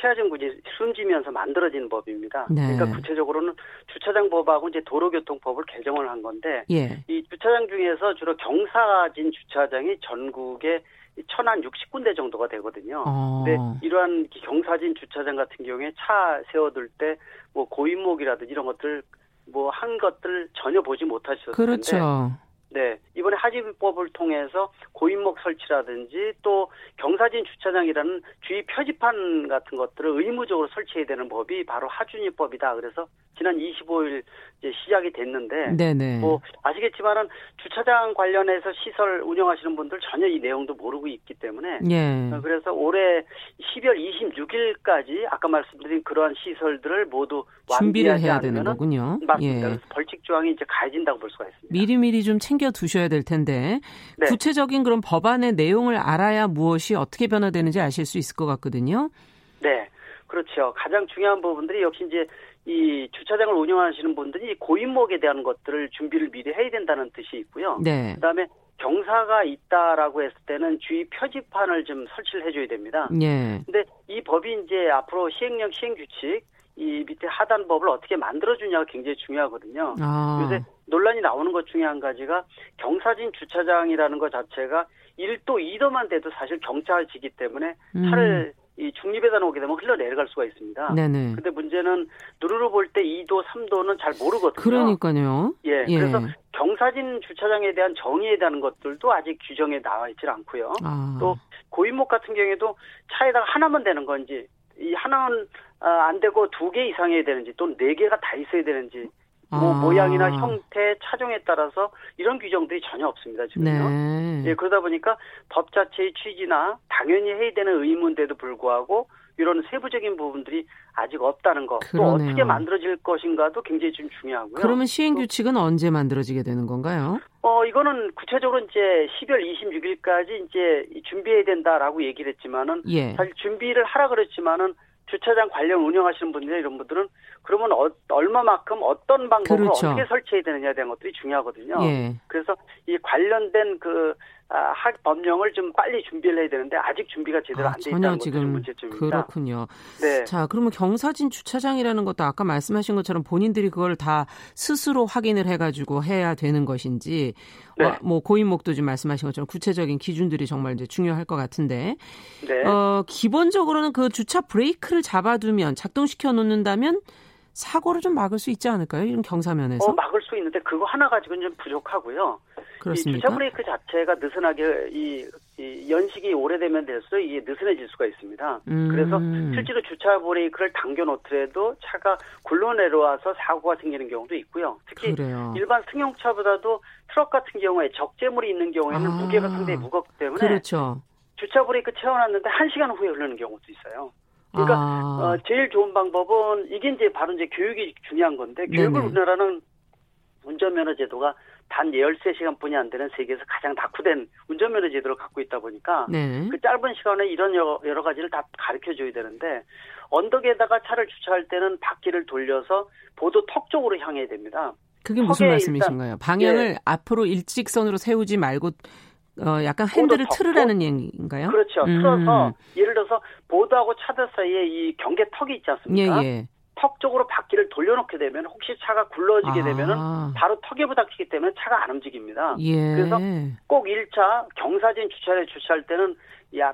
체화증군이 숨지면서 만들어진 법입니다. 네. 그러니까 구체적으로는 주차장법하고 이제 도로교통법을 개정을 한 건데 예. 이 주차장 중에서 주로 경사진 주차장이 전국에 1,060군데 정도가 되거든요. 근데 이러한 경사진 주차장 같은 경우에 차 세워둘 때 뭐 고인목이라든지 이런 것들 뭐 한 것들 전혀 보지 못하셨을 텐데 그렇죠. 네. 이번에 하준이법을 통해서 고인목 설치라든지 또 경사진 주차장이라는 주위 표지판 같은 것들을 의무적으로 설치해야 되는 법이 바로 하준이법이다. 그래서 지난 25일 이제 시작이 됐는데 네네. 뭐 아시겠지만은 주차장 관련해서 시설 운영하시는 분들 전혀 이 내용도 모르고 있기 때문에 예. 그래서 올해 12월 26일까지 아까 말씀드린 그러한 시설들을 모두 준비를 해야 되는 거군요. 맞습니다. 예. 그래서 벌칙 조항이 이제 가해진다고 볼 수가 있습니다. 미리미리 좀 챙겨 두셔야 될 텐데 네. 구체적인 그런 법안의 내용을 알아야 무엇이 어떻게 변화되는지 아실 수 있을 것 같거든요. 네. 그렇죠. 가장 중요한 부분들이 역시 이제 이 주차장을 운영하시는 분들이 고인목에 대한 것들을 준비를 미리 해야 된다는 뜻이 있고요. 네. 그다음에 경사가 있다라고 했을 때는 주의 표지판을 좀 설치를 해줘야 됩니다. 네. 근데 이 법이 이제 앞으로 시행령, 시행규칙, 이 밑에 하단법을 어떻게 만들어주냐가 굉장히 중요하거든요. 아. 요새 논란이 나오는 것 중에 한 가지가 경사진 주차장이라는 것 자체가 1도 2도만 돼도 사실 경차지기 때문에 차를 이 중립에다 놓게 되면 흘러내려갈 수가 있습니다. 네네. 근데 문제는 누르르 볼 때 2도, 3도는 잘 모르거든요. 그러니까요. 예, 예. 그래서 경사진 주차장에 대한 정의에 대한 것들도 아직 규정에 나와 있질 않고요. 아. 또 고인목 같은 경우에도 차에다가 하나만 되는 건지, 이 하나는 안 되고 2개 이상해야 되는지, 또는 4개가 다 있어야 되는지, 뭐 모양이나 형태, 차종에 따라서 이런 규정들이 전혀 없습니다, 지금요. 네. 예, 그러다 보니까 법 자체의 취지나 당연히 해야 되는 의무인데도 불구하고 이런 세부적인 부분들이 아직 없다는 것, 그러네요. 또 어떻게 만들어질 것인가도 굉장히 좀 중요하고요. 그러면 시행 규칙은 언제 만들어지게 되는 건가요? 이거는 구체적으로 이제 12월 26일까지 이제 준비해야 된다라고 얘기를 했지만은 예. 사실 준비를 하라 그랬지만은 주차장 관련 운영하시는 분들 이런 분들은 그러면 얼마만큼 어떤 방법으로 그렇죠. 어떻게 설치해야 되느냐에 대한 것들이 중요하거든요. 예. 그래서 이 관련된 그 법령을 좀 빨리 준비를 해야 되는데 아직 준비가 제대로 안 돼 있다는 것도 좀 문제점입니다. 그렇군요. 네. 자, 그러면 경사진 주차장이라는 것도 아까 말씀하신 것처럼 본인들이 그걸 다 스스로 확인을 해가지고 해야 되는 것인지 네. 뭐 고인목도 좀 말씀하신 것처럼 구체적인 기준들이 정말 이제 중요할 것 같은데 네. 기본적으로는 그 주차 브레이크를 잡아두면 작동시켜 놓는다면 사고를 좀 막을 수 있지 않을까요? 이런 경사면에서? 막을 수 있는데 그거 하나 가지고는 좀 부족하고요. 그렇습니까? 이 주차 브레이크 자체가 느슨하게 이 연식이 오래되면 될수록 이게 느슨해질 수가 있습니다. 그래서 실제로 주차 브레이크를 당겨놓더라도 차가 굴러내려와서 사고가 생기는 경우도 있고요. 특히 그래요. 일반 승용차보다도 트럭 같은 경우에 적재물이 있는 경우에는 무게가 상당히 무겁기 때문에 그렇죠. 주차 브레이크 채워놨는데 1시간 후에 흐르는 경우도 있어요. 그러니까 제일 좋은 방법은 이게 이제 바로 이제 교육이 중요한 건데 교육을 우리나라는 운전면허 제도가 단 13시간뿐이 안 되는 세계에서 가장 낙후된 운전면허 제도를 갖고 있다 보니까 네. 그 짧은 시간에 이런 여러 가지를 다 가르쳐줘야 되는데 언덕에다가 차를 주차할 때는 바퀴를 돌려서 보도 턱 쪽으로 향해야 됩니다. 그게 무슨 말씀이신가요? 방향을 예. 앞으로 일직선으로 세우지 말고 약간 핸들을 틀으라는 얘기인가요? 그렇죠. 틀어서 예를 들어서 보도하고 차들 사이에 이 경계턱이 있지 않습니까? 예, 예. 턱 쪽으로 바퀴를 돌려놓게 되면 혹시 차가 굴러지게 되면 바로 턱에 부닥치기 때문에 차가 안 움직입니다. 예. 그래서 꼭 1차 경사진 주차에 주차할 때는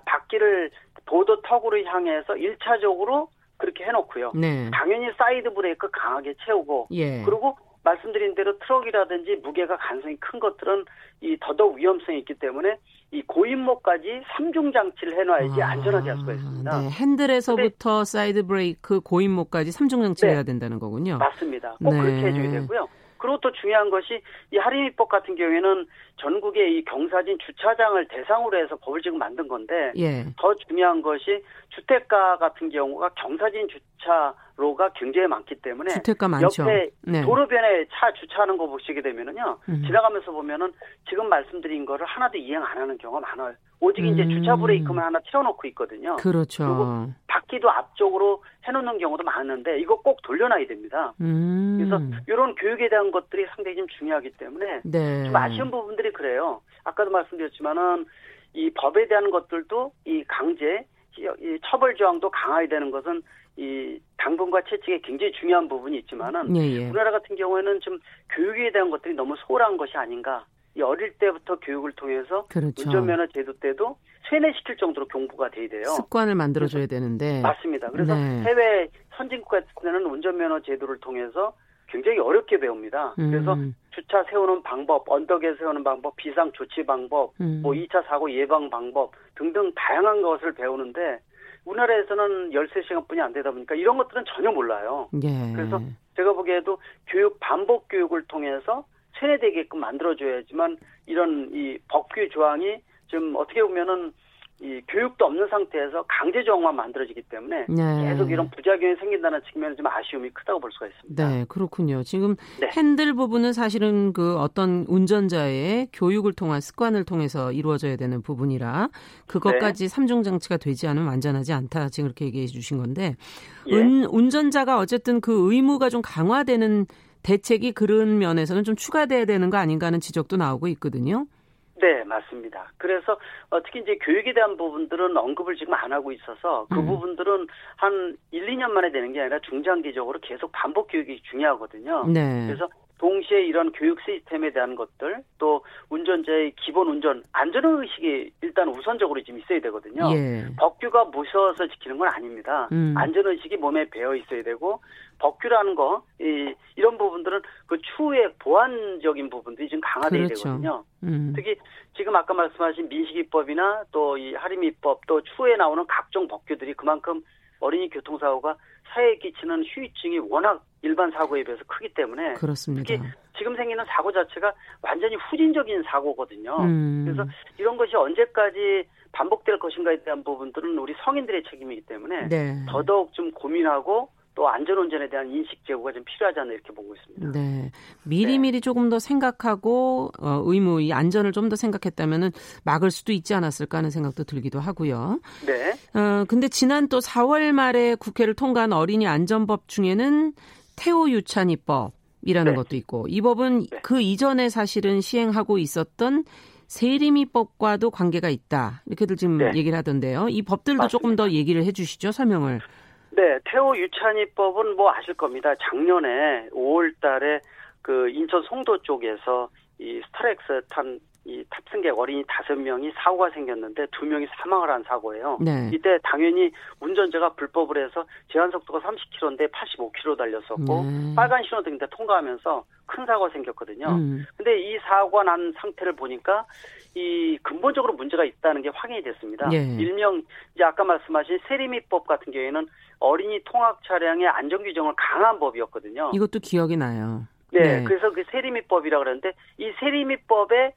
바퀴를 보도 턱으로 향해서 1차적으로 그렇게 해놓고요. 네. 당연히 사이드 브레이크 강하게 채우고 예. 그리고 말씀드린 대로 트럭이라든지 무게가 가능성이 큰 것들은 이 더더욱 위험성이 있기 때문에 이 고인목까지 3중 장치를 해놔야지 안전하게 할 수가 있습니다. 네. 핸들에서부터 사이드 브레이크, 고인목까지 3중 장치를 네. 해야 된다는 거군요. 맞습니다. 꼭 네. 그렇게 해줘야 되고요. 그리고 또 중요한 것이 이 할인위법 같은 경우에는 전국의 이 경사진 주차장을 대상으로 해서 법을 지금 만든 건데 예. 더 중요한 것이 주택가 같은 경우가 경사진 주차로가 굉장히 많기 때문에 주택가 많죠. 옆에 네. 도로변에 차 주차하는 거 보시게 되면은요 지나가면서 보면은 지금 말씀드린 거를 하나도 이행 안 하는 경우가 많아요. 오직 이제 주차 브레이크만 하나 채워놓고 있거든요. 그렇죠. 그리고 바퀴도 앞쪽으로 해놓는 경우도 많은데 이거 꼭 돌려놔야 됩니다. 그래서 이런 교육에 대한 것들이 상당히 좀 중요하기 때문에 네. 좀 아쉬운 부분들이 그래요. 아까도 말씀드렸지만은 이 법에 대한 것들도 이 강제, 이 처벌 조항도 강화해야 되는 것은 이 당분과 채찍에 굉장히 중요한 부분이 있지만은 예, 예. 우리나라 같은 경우에는 좀 교육에 대한 것들이 너무 소홀한 것이 아닌가. 이 어릴 때부터 교육을 통해서 그렇죠. 운전면허 제도 때도 세뇌시킬 정도로 공부가 돼야 돼요. 습관을 만들어줘야 되는데. 맞습니다. 그래서 네. 해외 선진국 같은 데는 운전면허 제도를 통해서 굉장히 어렵게 배웁니다. 그래서 주차 세우는 방법, 언덕에 세우는 방법, 비상 조치 방법, 뭐 2차 사고 예방 방법 등등 다양한 것을 배우는데 우리나라에서는 13시간뿐이 안 되다 보니까 이런 것들은 전혀 몰라요. 예. 그래서 제가 보기에도 교육 반복 교육을 통해서 세뇌되게끔 만들어줘야지만 이런 이 법규 조항이 좀 어떻게 보면은 이 교육도 없는 상태에서 강제 조항만 만들어지기 때문에 네. 계속 이런 부작용이 생긴다는 측면은 좀 아쉬움이 크다고 볼 수가 있습니다. 네, 그렇군요. 지금 네. 핸들 부분은 사실은 그 어떤 운전자의 교육을 통한 습관을 통해서 이루어져야 되는 부분이라 그것까지 네. 삼중 장치가 되지 않으면 완전하지 않다. 지금 그렇게 얘기해 주신 건데 예. 운전자가 어쨌든 그 의무가 좀 강화되는 대책이 그런 면에서는 좀 추가돼야 되는 거 아닌가 하는 지적도 나오고 있거든요. 네, 맞습니다. 그래서 특히 이제 교육에 대한 부분들은 언급을 지금 안 하고 있어서 그 부분들은 한 1, 2년 만에 되는 게 아니라 중장기적으로 계속 반복 교육이 중요하거든요. 네. 그래서 동시에 이런 교육 시스템에 대한 것들 또 운전자의 기본 운전 안전의식이 일단 우선적으로 지금 있어야 되거든요. 예. 법규가 무서워서 지키는 건 아닙니다. 안전의식이 몸에 배어 있어야 되고 법규라는 거 이런 부분들은 그 추후에 보완적인 부분들이 지금 강화돼야 그렇죠. 되거든요. 특히 지금 아까 말씀하신 민식이법이나 또 이 하림이법 또 추후에 나오는 각종 법규들이 그만큼 어린이 교통사고가 사회에 끼치는 후유증이 워낙 일반 사고에 비해서 크기 때문에 그렇습니다. 특히 지금 생기는 사고 자체가 완전히 후진적인 사고거든요. 그래서 이런 것이 언제까지 반복될 것인가에 대한 부분들은 우리 성인들의 책임이기 때문에 네. 더더욱 좀 고민하고 또 안전운전에 대한 인식 제고가 좀 필요하지 않나 이렇게 보고 있습니다. 네, 미리미리 네. 조금 더 생각하고 의무, 이 안전을 좀 더 생각했다면은 막을 수도 있지 않았을까 하는 생각도 들기도 하고요. 네. 근데 지난 또 4월 말에 국회를 통과한 어린이 안전법 중에는 태오유찬이법이라는 네. 것도 있고 이 법은 네. 그 이전에 사실은 시행하고 있었던 세림이법과도 관계가 있다. 이렇게들 지금 네. 얘기를 하던데요. 이 법들도 맞습니다. 조금 더 얘기를 해 주시죠. 설명을. 네, 태오유찬이법은 뭐 아실 겁니다. 작년에 5월 달에 그 인천 송도 쪽에서 이 스타렉스 탄 이 탑승객 어린이 5명이 사고가 생겼는데 2명이 사망을 한 사고예요. 네. 이때 당연히 운전자가 불법을 해서 제한 속도가 30km인데 85km 달렸었고 빨간 신호등인데 통과하면서 큰 사고가 생겼거든요. 근데 이 사고가 난 상태를 보니까 이 근본적으로 문제가 있다는 게 확인이 됐습니다. 예. 일명 이제 아까 말씀하신 세림이법 같은 경우에는 어린이 통학 차량의 안전 규정을 강화한 법이었거든요. 이것도 기억이 나요. 네, 네. 그래서 그 세림이법이라고 그러는데 이 세림이법에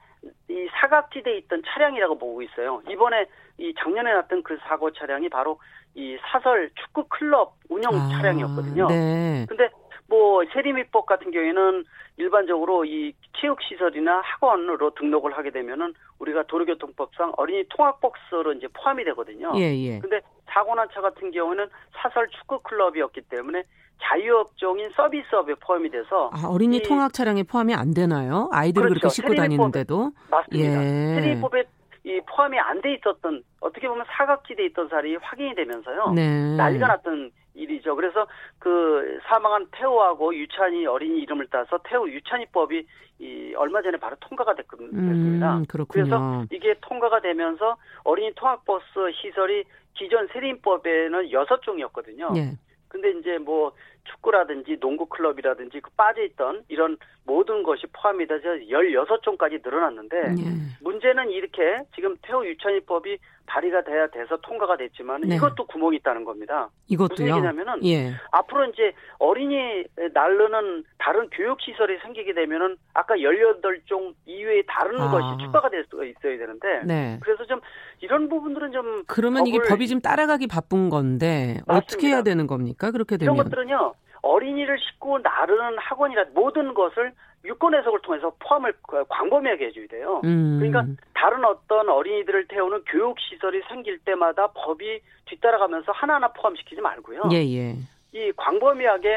이 사각지대에 있던 차량이라고 보고 있어요. 이번에 이 작년에 났던 그 사고 차량이 바로 이 사설 축구 클럽 운영 차량이었거든요. 네. 근데 뭐 세림이법 같은 경우에는 일반적으로 이 체육시설이나 학원으로 등록을 하게 되면은 우리가 도로교통법상 어린이 통학복수로 이제 포함이 되거든요. 예예. 근데 사고 난 차 같은 경우는 사설 축구 클럽이었기 때문에 자유업종인 서비스업에 포함이 돼서 어린이 통학 차량에 포함이 안 되나요? 아이들을 그렇죠. 그렇게 싣고 다니는데도 맞습니다. 세림이법에 이 포함이 안 돼 있었던 어떻게 보면 사각지대에 있던 사례이 확인이 되면서요. 네. 난리가 났던 일이죠. 그래서 그 사망한 태우하고 유찬이 어린이 이름을 따서 태우 유찬이법이 이 얼마 전에 바로 통과가 됐습니다. 그렇군요. 그래서 이게 통과가 되면서 어린이 통학버스 시설이 기존 세림법에는 6종이었거든요. 네. 근데 이제 뭐 축구라든지 농구클럽이라든지 그 빠져있던 이런 모든 것이 포함이 돼서 16종까지 늘어났는데 네. 문제는 이렇게 지금 태오유찬이법이 발의가 돼야 돼서 통과가 됐지만 네. 이것도 구멍이 있다는 겁니다. 이것도요? 무슨 얘기냐면은 예. 앞으로 이제 어린이 날르는 다른 교육시설이 생기게 되면은 아까 18종 이외의 다른 것이 추가가 될 수가 있어야 되는데 네. 그래서 좀 이런 부분들은 좀 그러면 이게 법이 좀 따라가기 바쁜 건데 맞습니다. 어떻게 해야 되는 겁니까? 그렇게 되면 이런 것들은요. 어린이를 싣고 나르는 학원이라 모든 것을 유권 해석을 통해서 포함을 광범위하게 해줘야 돼요. 그러니까 다른 어떤 어린이들을 태우는 교육시설이 생길 때마다 법이 뒤따라가면서 하나하나 포함시키지 말고요. 예예. 이 광범위하게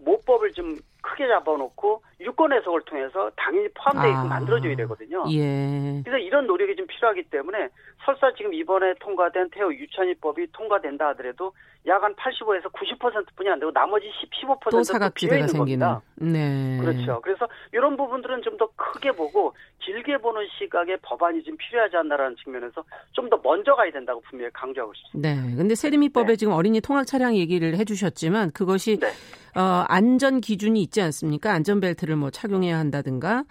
모법을 좀 크게 잡아놓고 유권 해석을 통해서 당연히 포함되어 있게 만들어줘야 되거든요. 예. 그래서 이런 노력이 좀 필요하기 때문에 설사 지금 이번에 통과된 태우 유찬이법이 통과된다 하더라도 약 한 85에서 90%뿐이 안 되고 나머지 15%가 또 사각지대가 생기는. 네. 그렇죠. 그래서 이런 부분들은 좀 더 크게 보고 길게 보는 시각의 법안이 좀 필요하지 않나라는 측면에서 좀 더 먼저 가야 된다고 분명히 강조하고 싶습니다. 네. 근데 세림이법에 네. 지금 어린이 통학 차량 얘기를 해주셨지만 그것이 네. 안전 기준이 있지 않습니까? 안전벨트를 뭐 착용해야 한다든가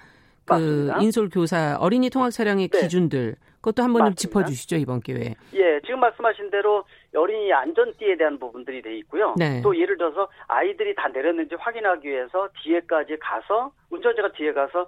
그 인솔 교사 어린이 통학 차량의 네. 기준들 그것도 한번 좀 짚어주시죠 이번 기회에. 예, 지금 말씀하신 대로 어린이 안전띠에 대한 부분들이 돼 있고요. 네. 또 예를 들어서 아이들이 다 내렸는지 확인하기 위해서 뒤에까지 가서 운전자가 뒤에 가서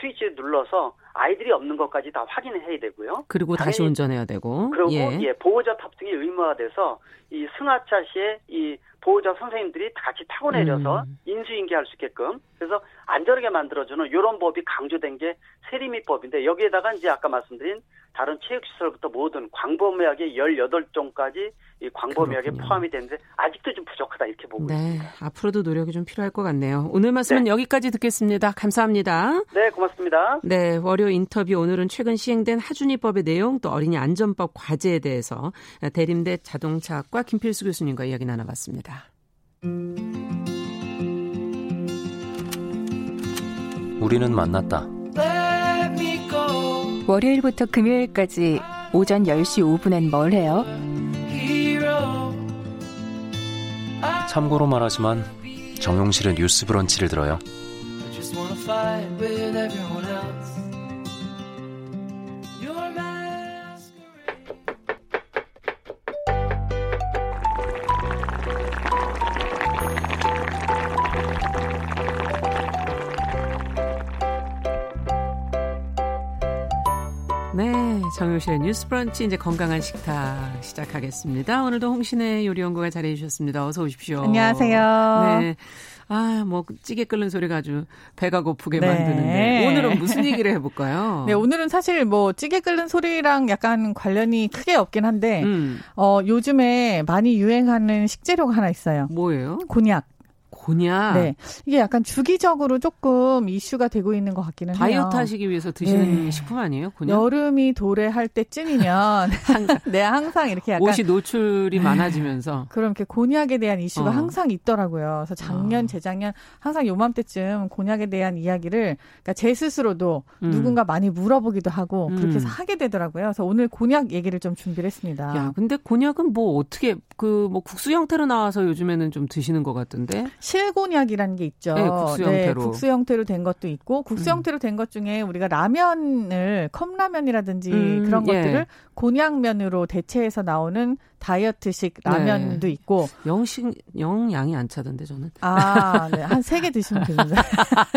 스위치를 눌러서 아이들이 없는 것까지 다 확인해야 되고요. 그리고 다시 운전해야 되고. 그리고 예. 예, 보호자 탑승이 의무화 돼서 이 승하차 시에 이 보호자 선생님들이 같이 타고 내려서 인수인계할 수 있게끔 그래서 안전하게 만들어주는 이런 법이 강조된 게 세림이법인데 여기에다가 이제 아까 말씀드린 다른 체육시설부터 모든 광범위하게 18종까지 이 광범위하게 그렇군요. 포함이 되는데 아직도 좀 부족하다 이렇게 보고 네, 있습니다. 앞으로도 노력이 좀 필요할 것 같네요. 오늘 말씀은 네. 여기까지 듣겠습니다. 감사합니다. 네, 고맙습니다. 네, 월요 인터뷰 오늘은 최근 시행된 하준이법의 내용 또 어린이 안전법 과제에 대해서 대림대 자동차학과 김필수 교수님과 이야기 나눠봤습니다. 우리는 만났다. 월요일부터 금요일까지 오전 10시 5분엔 뭘 해요? 참고로 말하지만 정용실은 뉴스 브런치를 들어요. 네, 정용실의 뉴스 브런치 이제 건강한 식탁 시작하겠습니다. 오늘도 홍신의 요리연구가 자리해 주셨습니다. 어서 오십시오. 안녕하세요. 네. 아, 뭐 찌개 끓는 소리가 아주 배가 고프게 네. 만드는데 오늘은 무슨 얘기를 해볼까요? 네, 오늘은 사실 뭐 찌개 끓는 소리랑 약간 관련이 크게 없긴 한데 요즘에 많이 유행하는 식재료가 하나 있어요. 뭐예요? 곤약. 곤약. 네, 이게 약간 주기적으로 조금 이슈가 되고 있는 것 같기는 해요. 다이어트 하시기 위해서 드시는 네. 식품 아니에요? 곤약? 여름이 도래할 때쯤이면 항상. 네, 항상 이렇게 약간 옷이 노출이 많아지면서 그럼 이렇게 곤약에 대한 이슈가 항상 있더라고요. 그래서 작년, 재작년 항상 요맘때쯤 곤약에 대한 이야기를 그러니까 제 스스로도 누군가 많이 물어보기도 하고 그렇게 해서 하게 되더라고요. 그래서 오늘 곤약 얘기를 좀 준비를 했습니다. 야, 근데 곤약은 뭐 어떻게 그 뭐 국수 형태로 나와서 요즘에는 좀 드시는 것 같던데? 실곤약이라는 게 있죠. 네, 국수 형태로. 네, 국수 형태로 된 것도 있고 국수 형태로 된 것 중에 우리가 라면을 컵라면이라든지 그런 예. 것들을 곤약면으로 대체해서 나오는 다이어트식 라면도 네. 있고 영양이 안 차던데 저는. 아, 네. 한 3개 드시면 됩니다.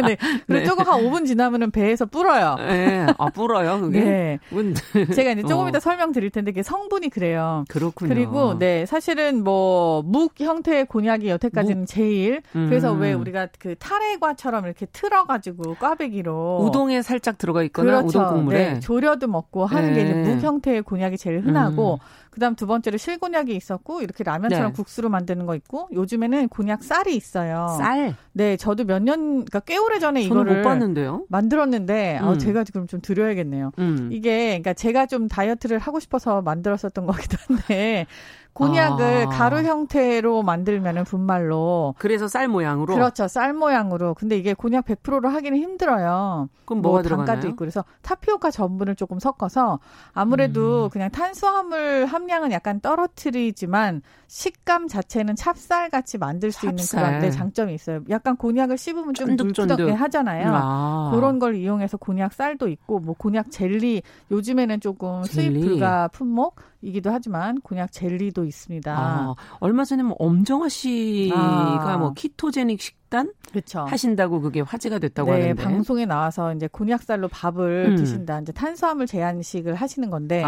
네. 그리고 네. 조금 한 5분 지나면은 배에서 불어요. 네. 아, 불어요, 그게? 네. 제가 이제 조금 이따 설명드릴 텐데 이게 성분이 그래요. 그렇군요. 그리고 네, 사실은 뭐 묵 형태의 곤약이 여태까지는 제일 그래서 왜 우리가 그 타레과처럼 이렇게 틀어가지고 꽈배기로 우동에 살짝 들어가 있거나 그렇죠. 우동 국물에 네, 졸여도 먹고 하는 네. 게 이제 묵 형태의 곤약이 제일 흔하고 그다음 두 번째로 실곤약이 있었고 이렇게 라면처럼 네. 국수로 만드는 거 있고 요즘에는 곤약 쌀이 있어요. 쌀? 네, 저도 몇 년, 그러니까 꽤 오래 전에 이거를 못 봤는데요. 만들었는데 제가 지금 좀 드려야겠네요. 이게 그러니까 제가 좀 다이어트를 하고 싶어서 만들었었던 거기도 한데. 곤약을 가루 형태로 만들면은 분말로. 그래서 쌀 모양으로? 그렇죠. 쌀 모양으로. 근데 이게 곤약 100%로 하기는 힘들어요. 그럼 뭐가 들어가나요? 단가도 있고. 그래서 타피오카 전분을 조금 섞어서 아무래도 그냥 탄수화물 함량은 약간 떨어뜨리지만 식감 자체는 찹쌀같이 만들 수 있는 그런 데 장점이 있어요. 약간 곤약을 씹으면 좀 쫀득쫀득 하잖아요. 아. 그런 걸 이용해서 곤약 쌀도 있고 뭐 곤약 젤리 요즘에는 조금 수입 불가 품목 이기도 하지만 곤약 젤리도 있습니다. 아, 얼마 전에 뭐 엄정화 씨가 뭐 키토제닉 식단 그쵸. 하신다고 그게 화제가 됐다고 네, 하는데 방송에 나와서 이제 곤약쌀로 밥을 드신다. 이제 탄수화물 제한식을 하시는 건데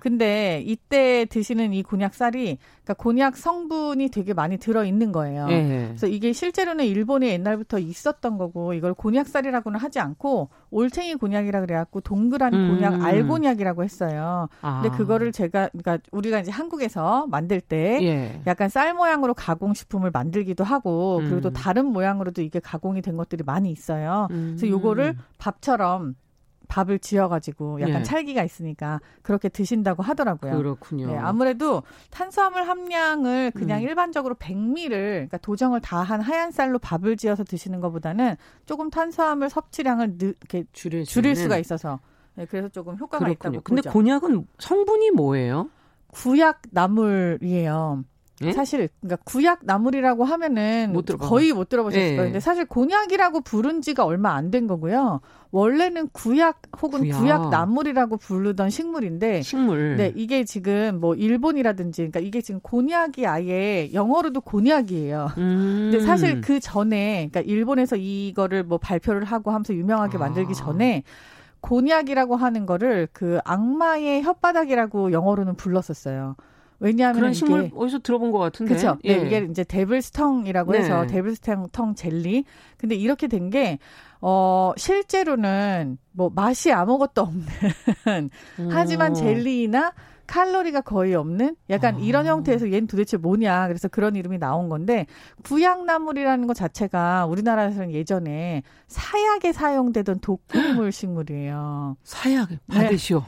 근데 이때 드시는 이 곤약쌀이 그러니까 곤약 성분이 되게 많이 들어 있는 거예요. 예. 그래서 이게 실제로는 일본에 옛날부터 있었던 거고 이걸 곤약쌀이라고는 하지 않고 올챙이 곤약이라 그래갖고 동그란 곤약 알곤약이라고 했어요. 근데 그거를 제가 그러니까 우리가 이제 한국에서 만들 때 예. 약간 쌀 모양으로 가공 식품을 만들기도 하고 그리고 또 다른 모양으로도 이게 가공이 된 것들이 많이 있어요. 그래서 요거를 밥처럼 밥을 지어가지고 약간 예. 찰기가 있으니까 그렇게 드신다고 하더라고요. 그렇군요. 네, 아무래도 탄수화물 함량을 그냥 일반적으로 100ml를 그러니까 도정을 다 한 하얀 쌀로 밥을 지어서 드시는 것보다는 조금 탄수화물 섭취량을 이렇게 줄일 수가 있어서 네, 그래서 조금 효과가 그렇군요. 있다고 보죠. 근데 곤약은 성분이 뭐예요? 구약나물이에요. 예? 사실 그러니까 구약나물이라고 하면은 못 거의 못 들어보셨을 거예요. 근데 사실 곤약이라고 부른 지가 얼마 안 된 거고요. 원래는 구약 혹은 구약나물이라고 부르던 식물인데 식물. 네, 이게 지금 뭐 일본이라든지 그러니까 이게 지금 곤약이 아예 영어로도 곤약이에요. 근데 사실 그 전에 그러니까 일본에서 이거를 뭐 발표를 하고 하면서 유명하게 만들기 전에 곤약이라고 하는 거를 그 악마의 혓바닥이라고 영어로는 불렀었어요. 왜냐하면 그런 식물 이게, 어디서 들어본 것 같은데. 그렇죠. 예. 네, 이게 이제 데블스텅이라고 해서 데블스텅 젤리. 근데 이렇게 된 게 실제로는 뭐 맛이 아무것도 없는 하지만 젤리나 칼로리가 거의 없는 약간 이런 형태에서 얘는 도대체 뭐냐. 그래서 그런 이름이 나온 건데 구약나물이라는 것 자체가 우리나라에서는 예전에 사약에 사용되던 독극물 식물이에요. 사약 받으시오.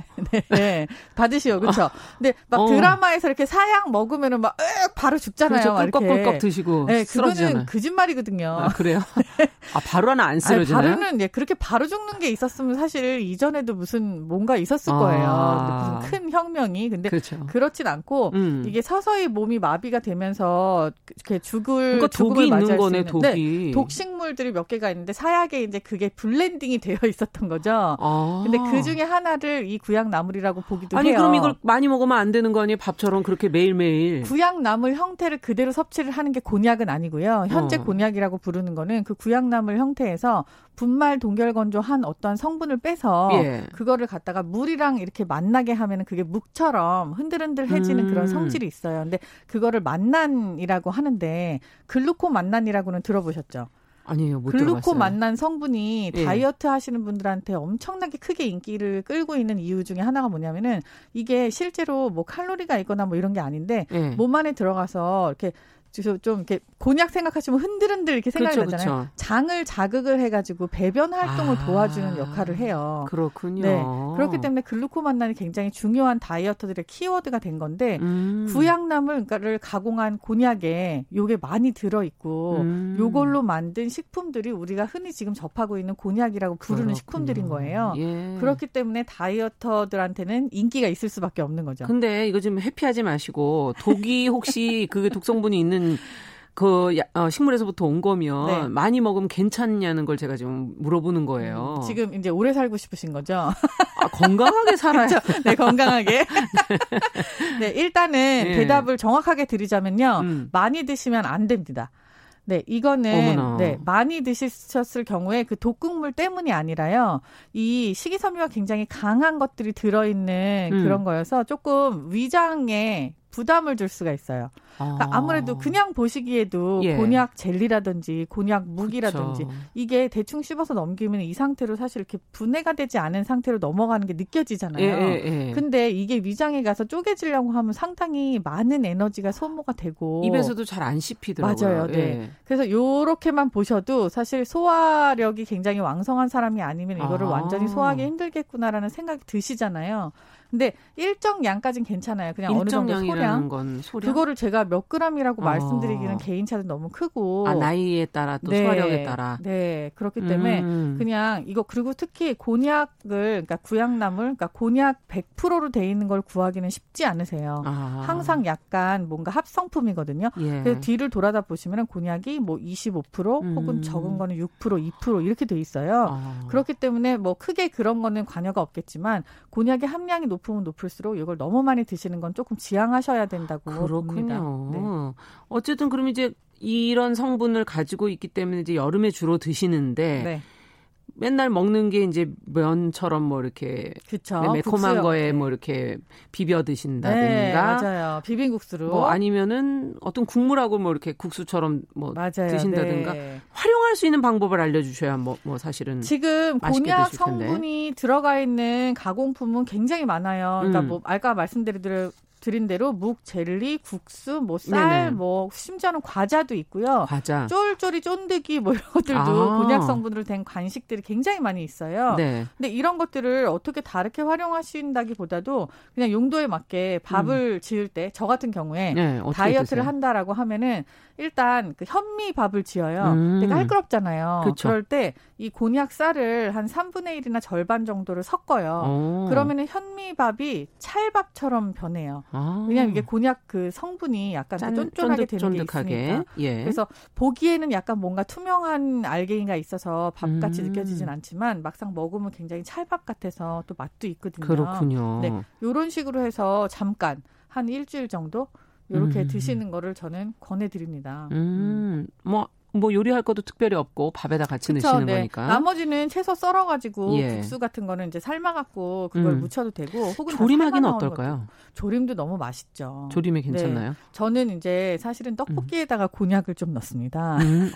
네. 받으시오. 그렇죠. 근데 막 드라마에서 이렇게 사약 먹으면은 막 바로 죽잖아요. 그렇죠. 꿀꺽꿀꺽 드시고 네, 쓰러지잖아요. 그거는 거짓말이거든요. 아, 그래요? 네. 아, 바로는 안 쓰러지나요? 아니, 바로는 예, 그렇게 바로 죽는 게 있었으면 사실 이전에도 무슨 뭔가 있었을 거예요. 무슨 큰 혁명이. 근데 그렇죠. 그렇진 않고 이게 서서히 몸이 마비가 되면서 이렇게 그러니까 독이 있는 거네, 독이. 네, 독식물들이 몇 개가 있는데 사약에 이제 그게 블렌딩이 되어 있었던 거죠. 아. 근데 그 중에 하나를 이 구약나물이라고 보기도 해요. 아니 그럼 이걸 많이 먹으면 안 되는 거 아니에요? 밥처럼 그렇게 매일매일. 구약나물 형태를 그대로 섭취를 하는 게 곤약은 아니고요. 현재 곤약이라고 부르는 거는 그 구약나물 형태에서 분말 동결건조한 어떤 성분을 빼서 그거를 갖다가 물이랑 이렇게 만나게 하면은 그게 묵처럼 흔들흔들해지는 그런 성질이 있어요. 근데 그거를 만난이라고 하는데 글루코만난이라고는 들어보셨죠? 아니에요. 못 들어봤어요. 글루코만난 성분이 다이어트 하시는 분들한테 엄청나게 크게 인기를 끌고 있는 이유 중에 하나가 뭐냐면은 이게 실제로 뭐 칼로리가 있거나 뭐 이런 게 아닌데 몸 안에 들어가서 이렇게 좀 이렇게 곤약 생각하시면 흔들흔들 이렇게 생각이 나잖아요. 그렇죠. 장을 자극을 해가지고 배변 활동을 도와주는 역할을 해요. 그렇군요. 네. 그렇기 때문에 글루코만난이 굉장히 중요한 다이어터들의 키워드가 된 건데 구약나물을 가공한 곤약에 요게 많이 들어있고 요걸로 만든 식품들이 우리가 흔히 지금 접하고 있는 곤약이라고 부르는 그렇군요. 식품들인 거예요. 예. 그렇기 때문에 다이어터들한테는 인기가 있을 수밖에 없는 거죠. 근데 이거 좀 회피하지 마시고 독이 혹시 그게 독성분이 있는 그 식물에서부터 온 거면 많이 먹으면 괜찮냐는 걸 제가 지금 물어보는 거예요. 지금 이제 오래 살고 싶으신 거죠? 아, 건강하게 살아요. 네, 건강하게. 네, 일단은 대답을 정확하게 드리자면요. 많이 드시면 안 됩니다. 네, 이거는 네, 많이 드셨을 경우에 그 독극물 때문이 아니라요. 이 식이섬유가 굉장히 강한 것들이 들어있는 그런 거여서 조금 위장에 부담을 줄 수가 있어요. 그러니까 아무래도 그냥 보시기에도 곤약 젤리라든지 곤약 묵이라든지 이게 대충 씹어서 넘기면 이 상태로 사실 이렇게 분해가 되지 않은 상태로 넘어가는 게 느껴지잖아요. 근데 이게 위장에 가서 쪼개지려고 하면 상당히 많은 에너지가 소모가 되고 입에서도 잘 안 씹히더라고요. 맞아요. 네. 그래서 요렇게만 보셔도 사실 소화력이 굉장히 왕성한 사람이 아니면 이거를 완전히 소화하기 힘들겠구나라는 생각이 드시잖아요. 근데 일정 양까지는 괜찮아요. 그냥 어느 정도 소량. 건 소량. 그거를 제가 몇 그램이라고 말씀드리기는 개인차도 너무 크고. 아, 나이에 따라 또 소화력에 따라. 네. 그렇기 때문에 그냥 이거 그리고 특히 곤약을 그러니까 구약나물 그러니까 곤약 100%로 돼 있는 걸 구하기는 쉽지 않으세요. 항상 약간 뭔가 합성품이거든요. 그래서 뒤를 돌아다 보시면 곤약이 뭐 25% 혹은 적은 거는 6% 2% 이렇게 돼 있어요. 그렇기 때문에 뭐 크게 그런 거는 관여가 없겠지만 곤약의 함량이 높으면 높을수록 이걸 너무 많이 드시는 건 조금 지양하셔야 된다고 봅니다. 그렇군요. 네. 어쨌든 그럼 이제 이런 성분을 가지고 있기 때문에 이제 여름에 주로 드시는데 맨날 먹는 게 이제 면처럼 뭐 이렇게 매콤한 거에 뭐 이렇게 비벼 드신다든가 맞아요. 비빔국수로 뭐 아니면은 어떤 국물하고 뭐 이렇게 국수처럼 뭐 드신다든가 활용할 수 있는 방법을 알려주셔야 뭐 사실은 지금 곤약 성분이 들어가 있는 가공품은 굉장히 많아요. 그러니까 뭐 아까 말씀드린 대로 묵, 젤리, 국수, 뭐 쌀, 뭐 심지어는 과자도 있고요. 과자. 쫄쫄이, 쫀득이 뭐 이런 것들도 곤약 성분으로 된 간식들이 굉장히 많이 있어요. 네. 근데 이런 것들을 어떻게 다르게 활용하신다기보다도 그냥 용도에 맞게 밥을 지을 때 저 같은 경우에 다이어트를 드세요? 한다라고 하면은 일단 그 현미밥을 지어요. 되게 깔끄럽잖아요. 그쵸. 그럴 때 이 곤약 쌀을 한 3분의 1이나 절반 정도를 섞어요. 그러면은 현미밥이 찰밥처럼 변해요. 아. 왜냐하면 이게 곤약 그 성분이 약간 쫀쫀하게 되는 게 있으니까. 예. 그래서 보기에는 약간 뭔가 투명한 알갱이가 있어서 밥같이 느껴지진 않지만 막상 먹으면 굉장히 찰밥 같아서 또 맛도 있거든요. 그렇군요. 네, 이런 식으로 해서 잠깐 한 일주일 정도 이렇게 드시는 거를 저는 권해드립니다. 뭐 요리할 것도 특별히 없고 밥에다 같이 그쵸, 넣으시는 네. 거니까. 나머지는 채소 썰어가지고 예. 국수 같은 거는 이제 삶아갖고 그걸 무쳐도 되고. 혹은 조림하기는 어떨까요? 조림도 너무 맛있죠. 조림이 괜찮나요? 네. 저는 이제 사실은 떡볶이에다가 곤약을 좀 넣습니다. 네.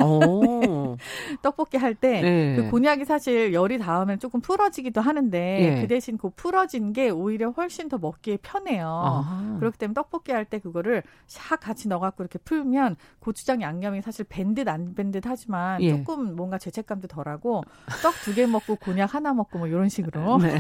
떡볶이 할 때 그 곤약이 사실 열이 닿으면 조금 풀어지기도 하는데 예. 그 대신 그 풀어진 게 오히려 훨씬 더 먹기에 편해요. 아. 그렇기 때문에 떡볶이 할 때 그거를 샥 같이 넣어갖고 이렇게 풀면 고추장 양념이 사실 밴듯 안 밴듯하지만 예. 조금 뭔가 죄책감도 덜하고 떡 두 개 먹고 곤약 하나 먹고 뭐 이런 식으로 네.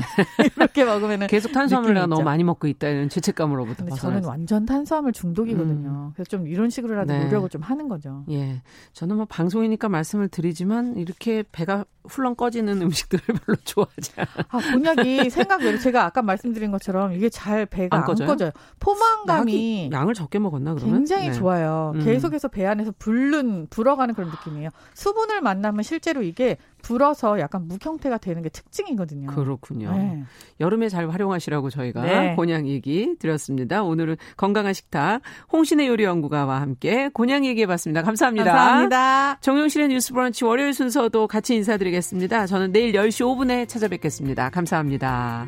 이렇게 먹으면은 계속 탄수화물 내가 너무 많이 먹고 있다는 죄책감으로부터 벗어나죠. 저는 완전 탄수화물 중독이거든요. 그래서 좀 이런 식으로라도 네. 노력을 좀 하는 거죠. 예, 저는 뭐 방송이니까 말씀을 드리지만 이렇게 배가 훌렁 꺼지는 음식들을 별로 좋아하지 않아요. 아, 곤약이 생각외로 제가 아까 말씀드린 것처럼 이게 잘 배가 안 꺼져요. 포만감이 양을 적게 먹었나 그러면? 굉장히 네. 좋아요. 계속해서 배 안에서 불어가는 그런 느낌이에요. 수분을 만나면 실제로 이게 불어서 약간 묵 형태가 되는 게 특징이거든요. 그렇군요. 네. 여름에 잘 활용하시라고 저희가 네. 곤약 얘기 드렸습니다. 오늘은 건강한 식탁 홍신의 요리연구가와 함께 곤약 얘기해봤습니다. 감사합니다. 감사합니다. 정용실의 뉴스브런치 월요일 순서도 같이 인사드리겠습니다. 저는 내일 10시 5분에 찾아뵙겠습니다. 감사합니다.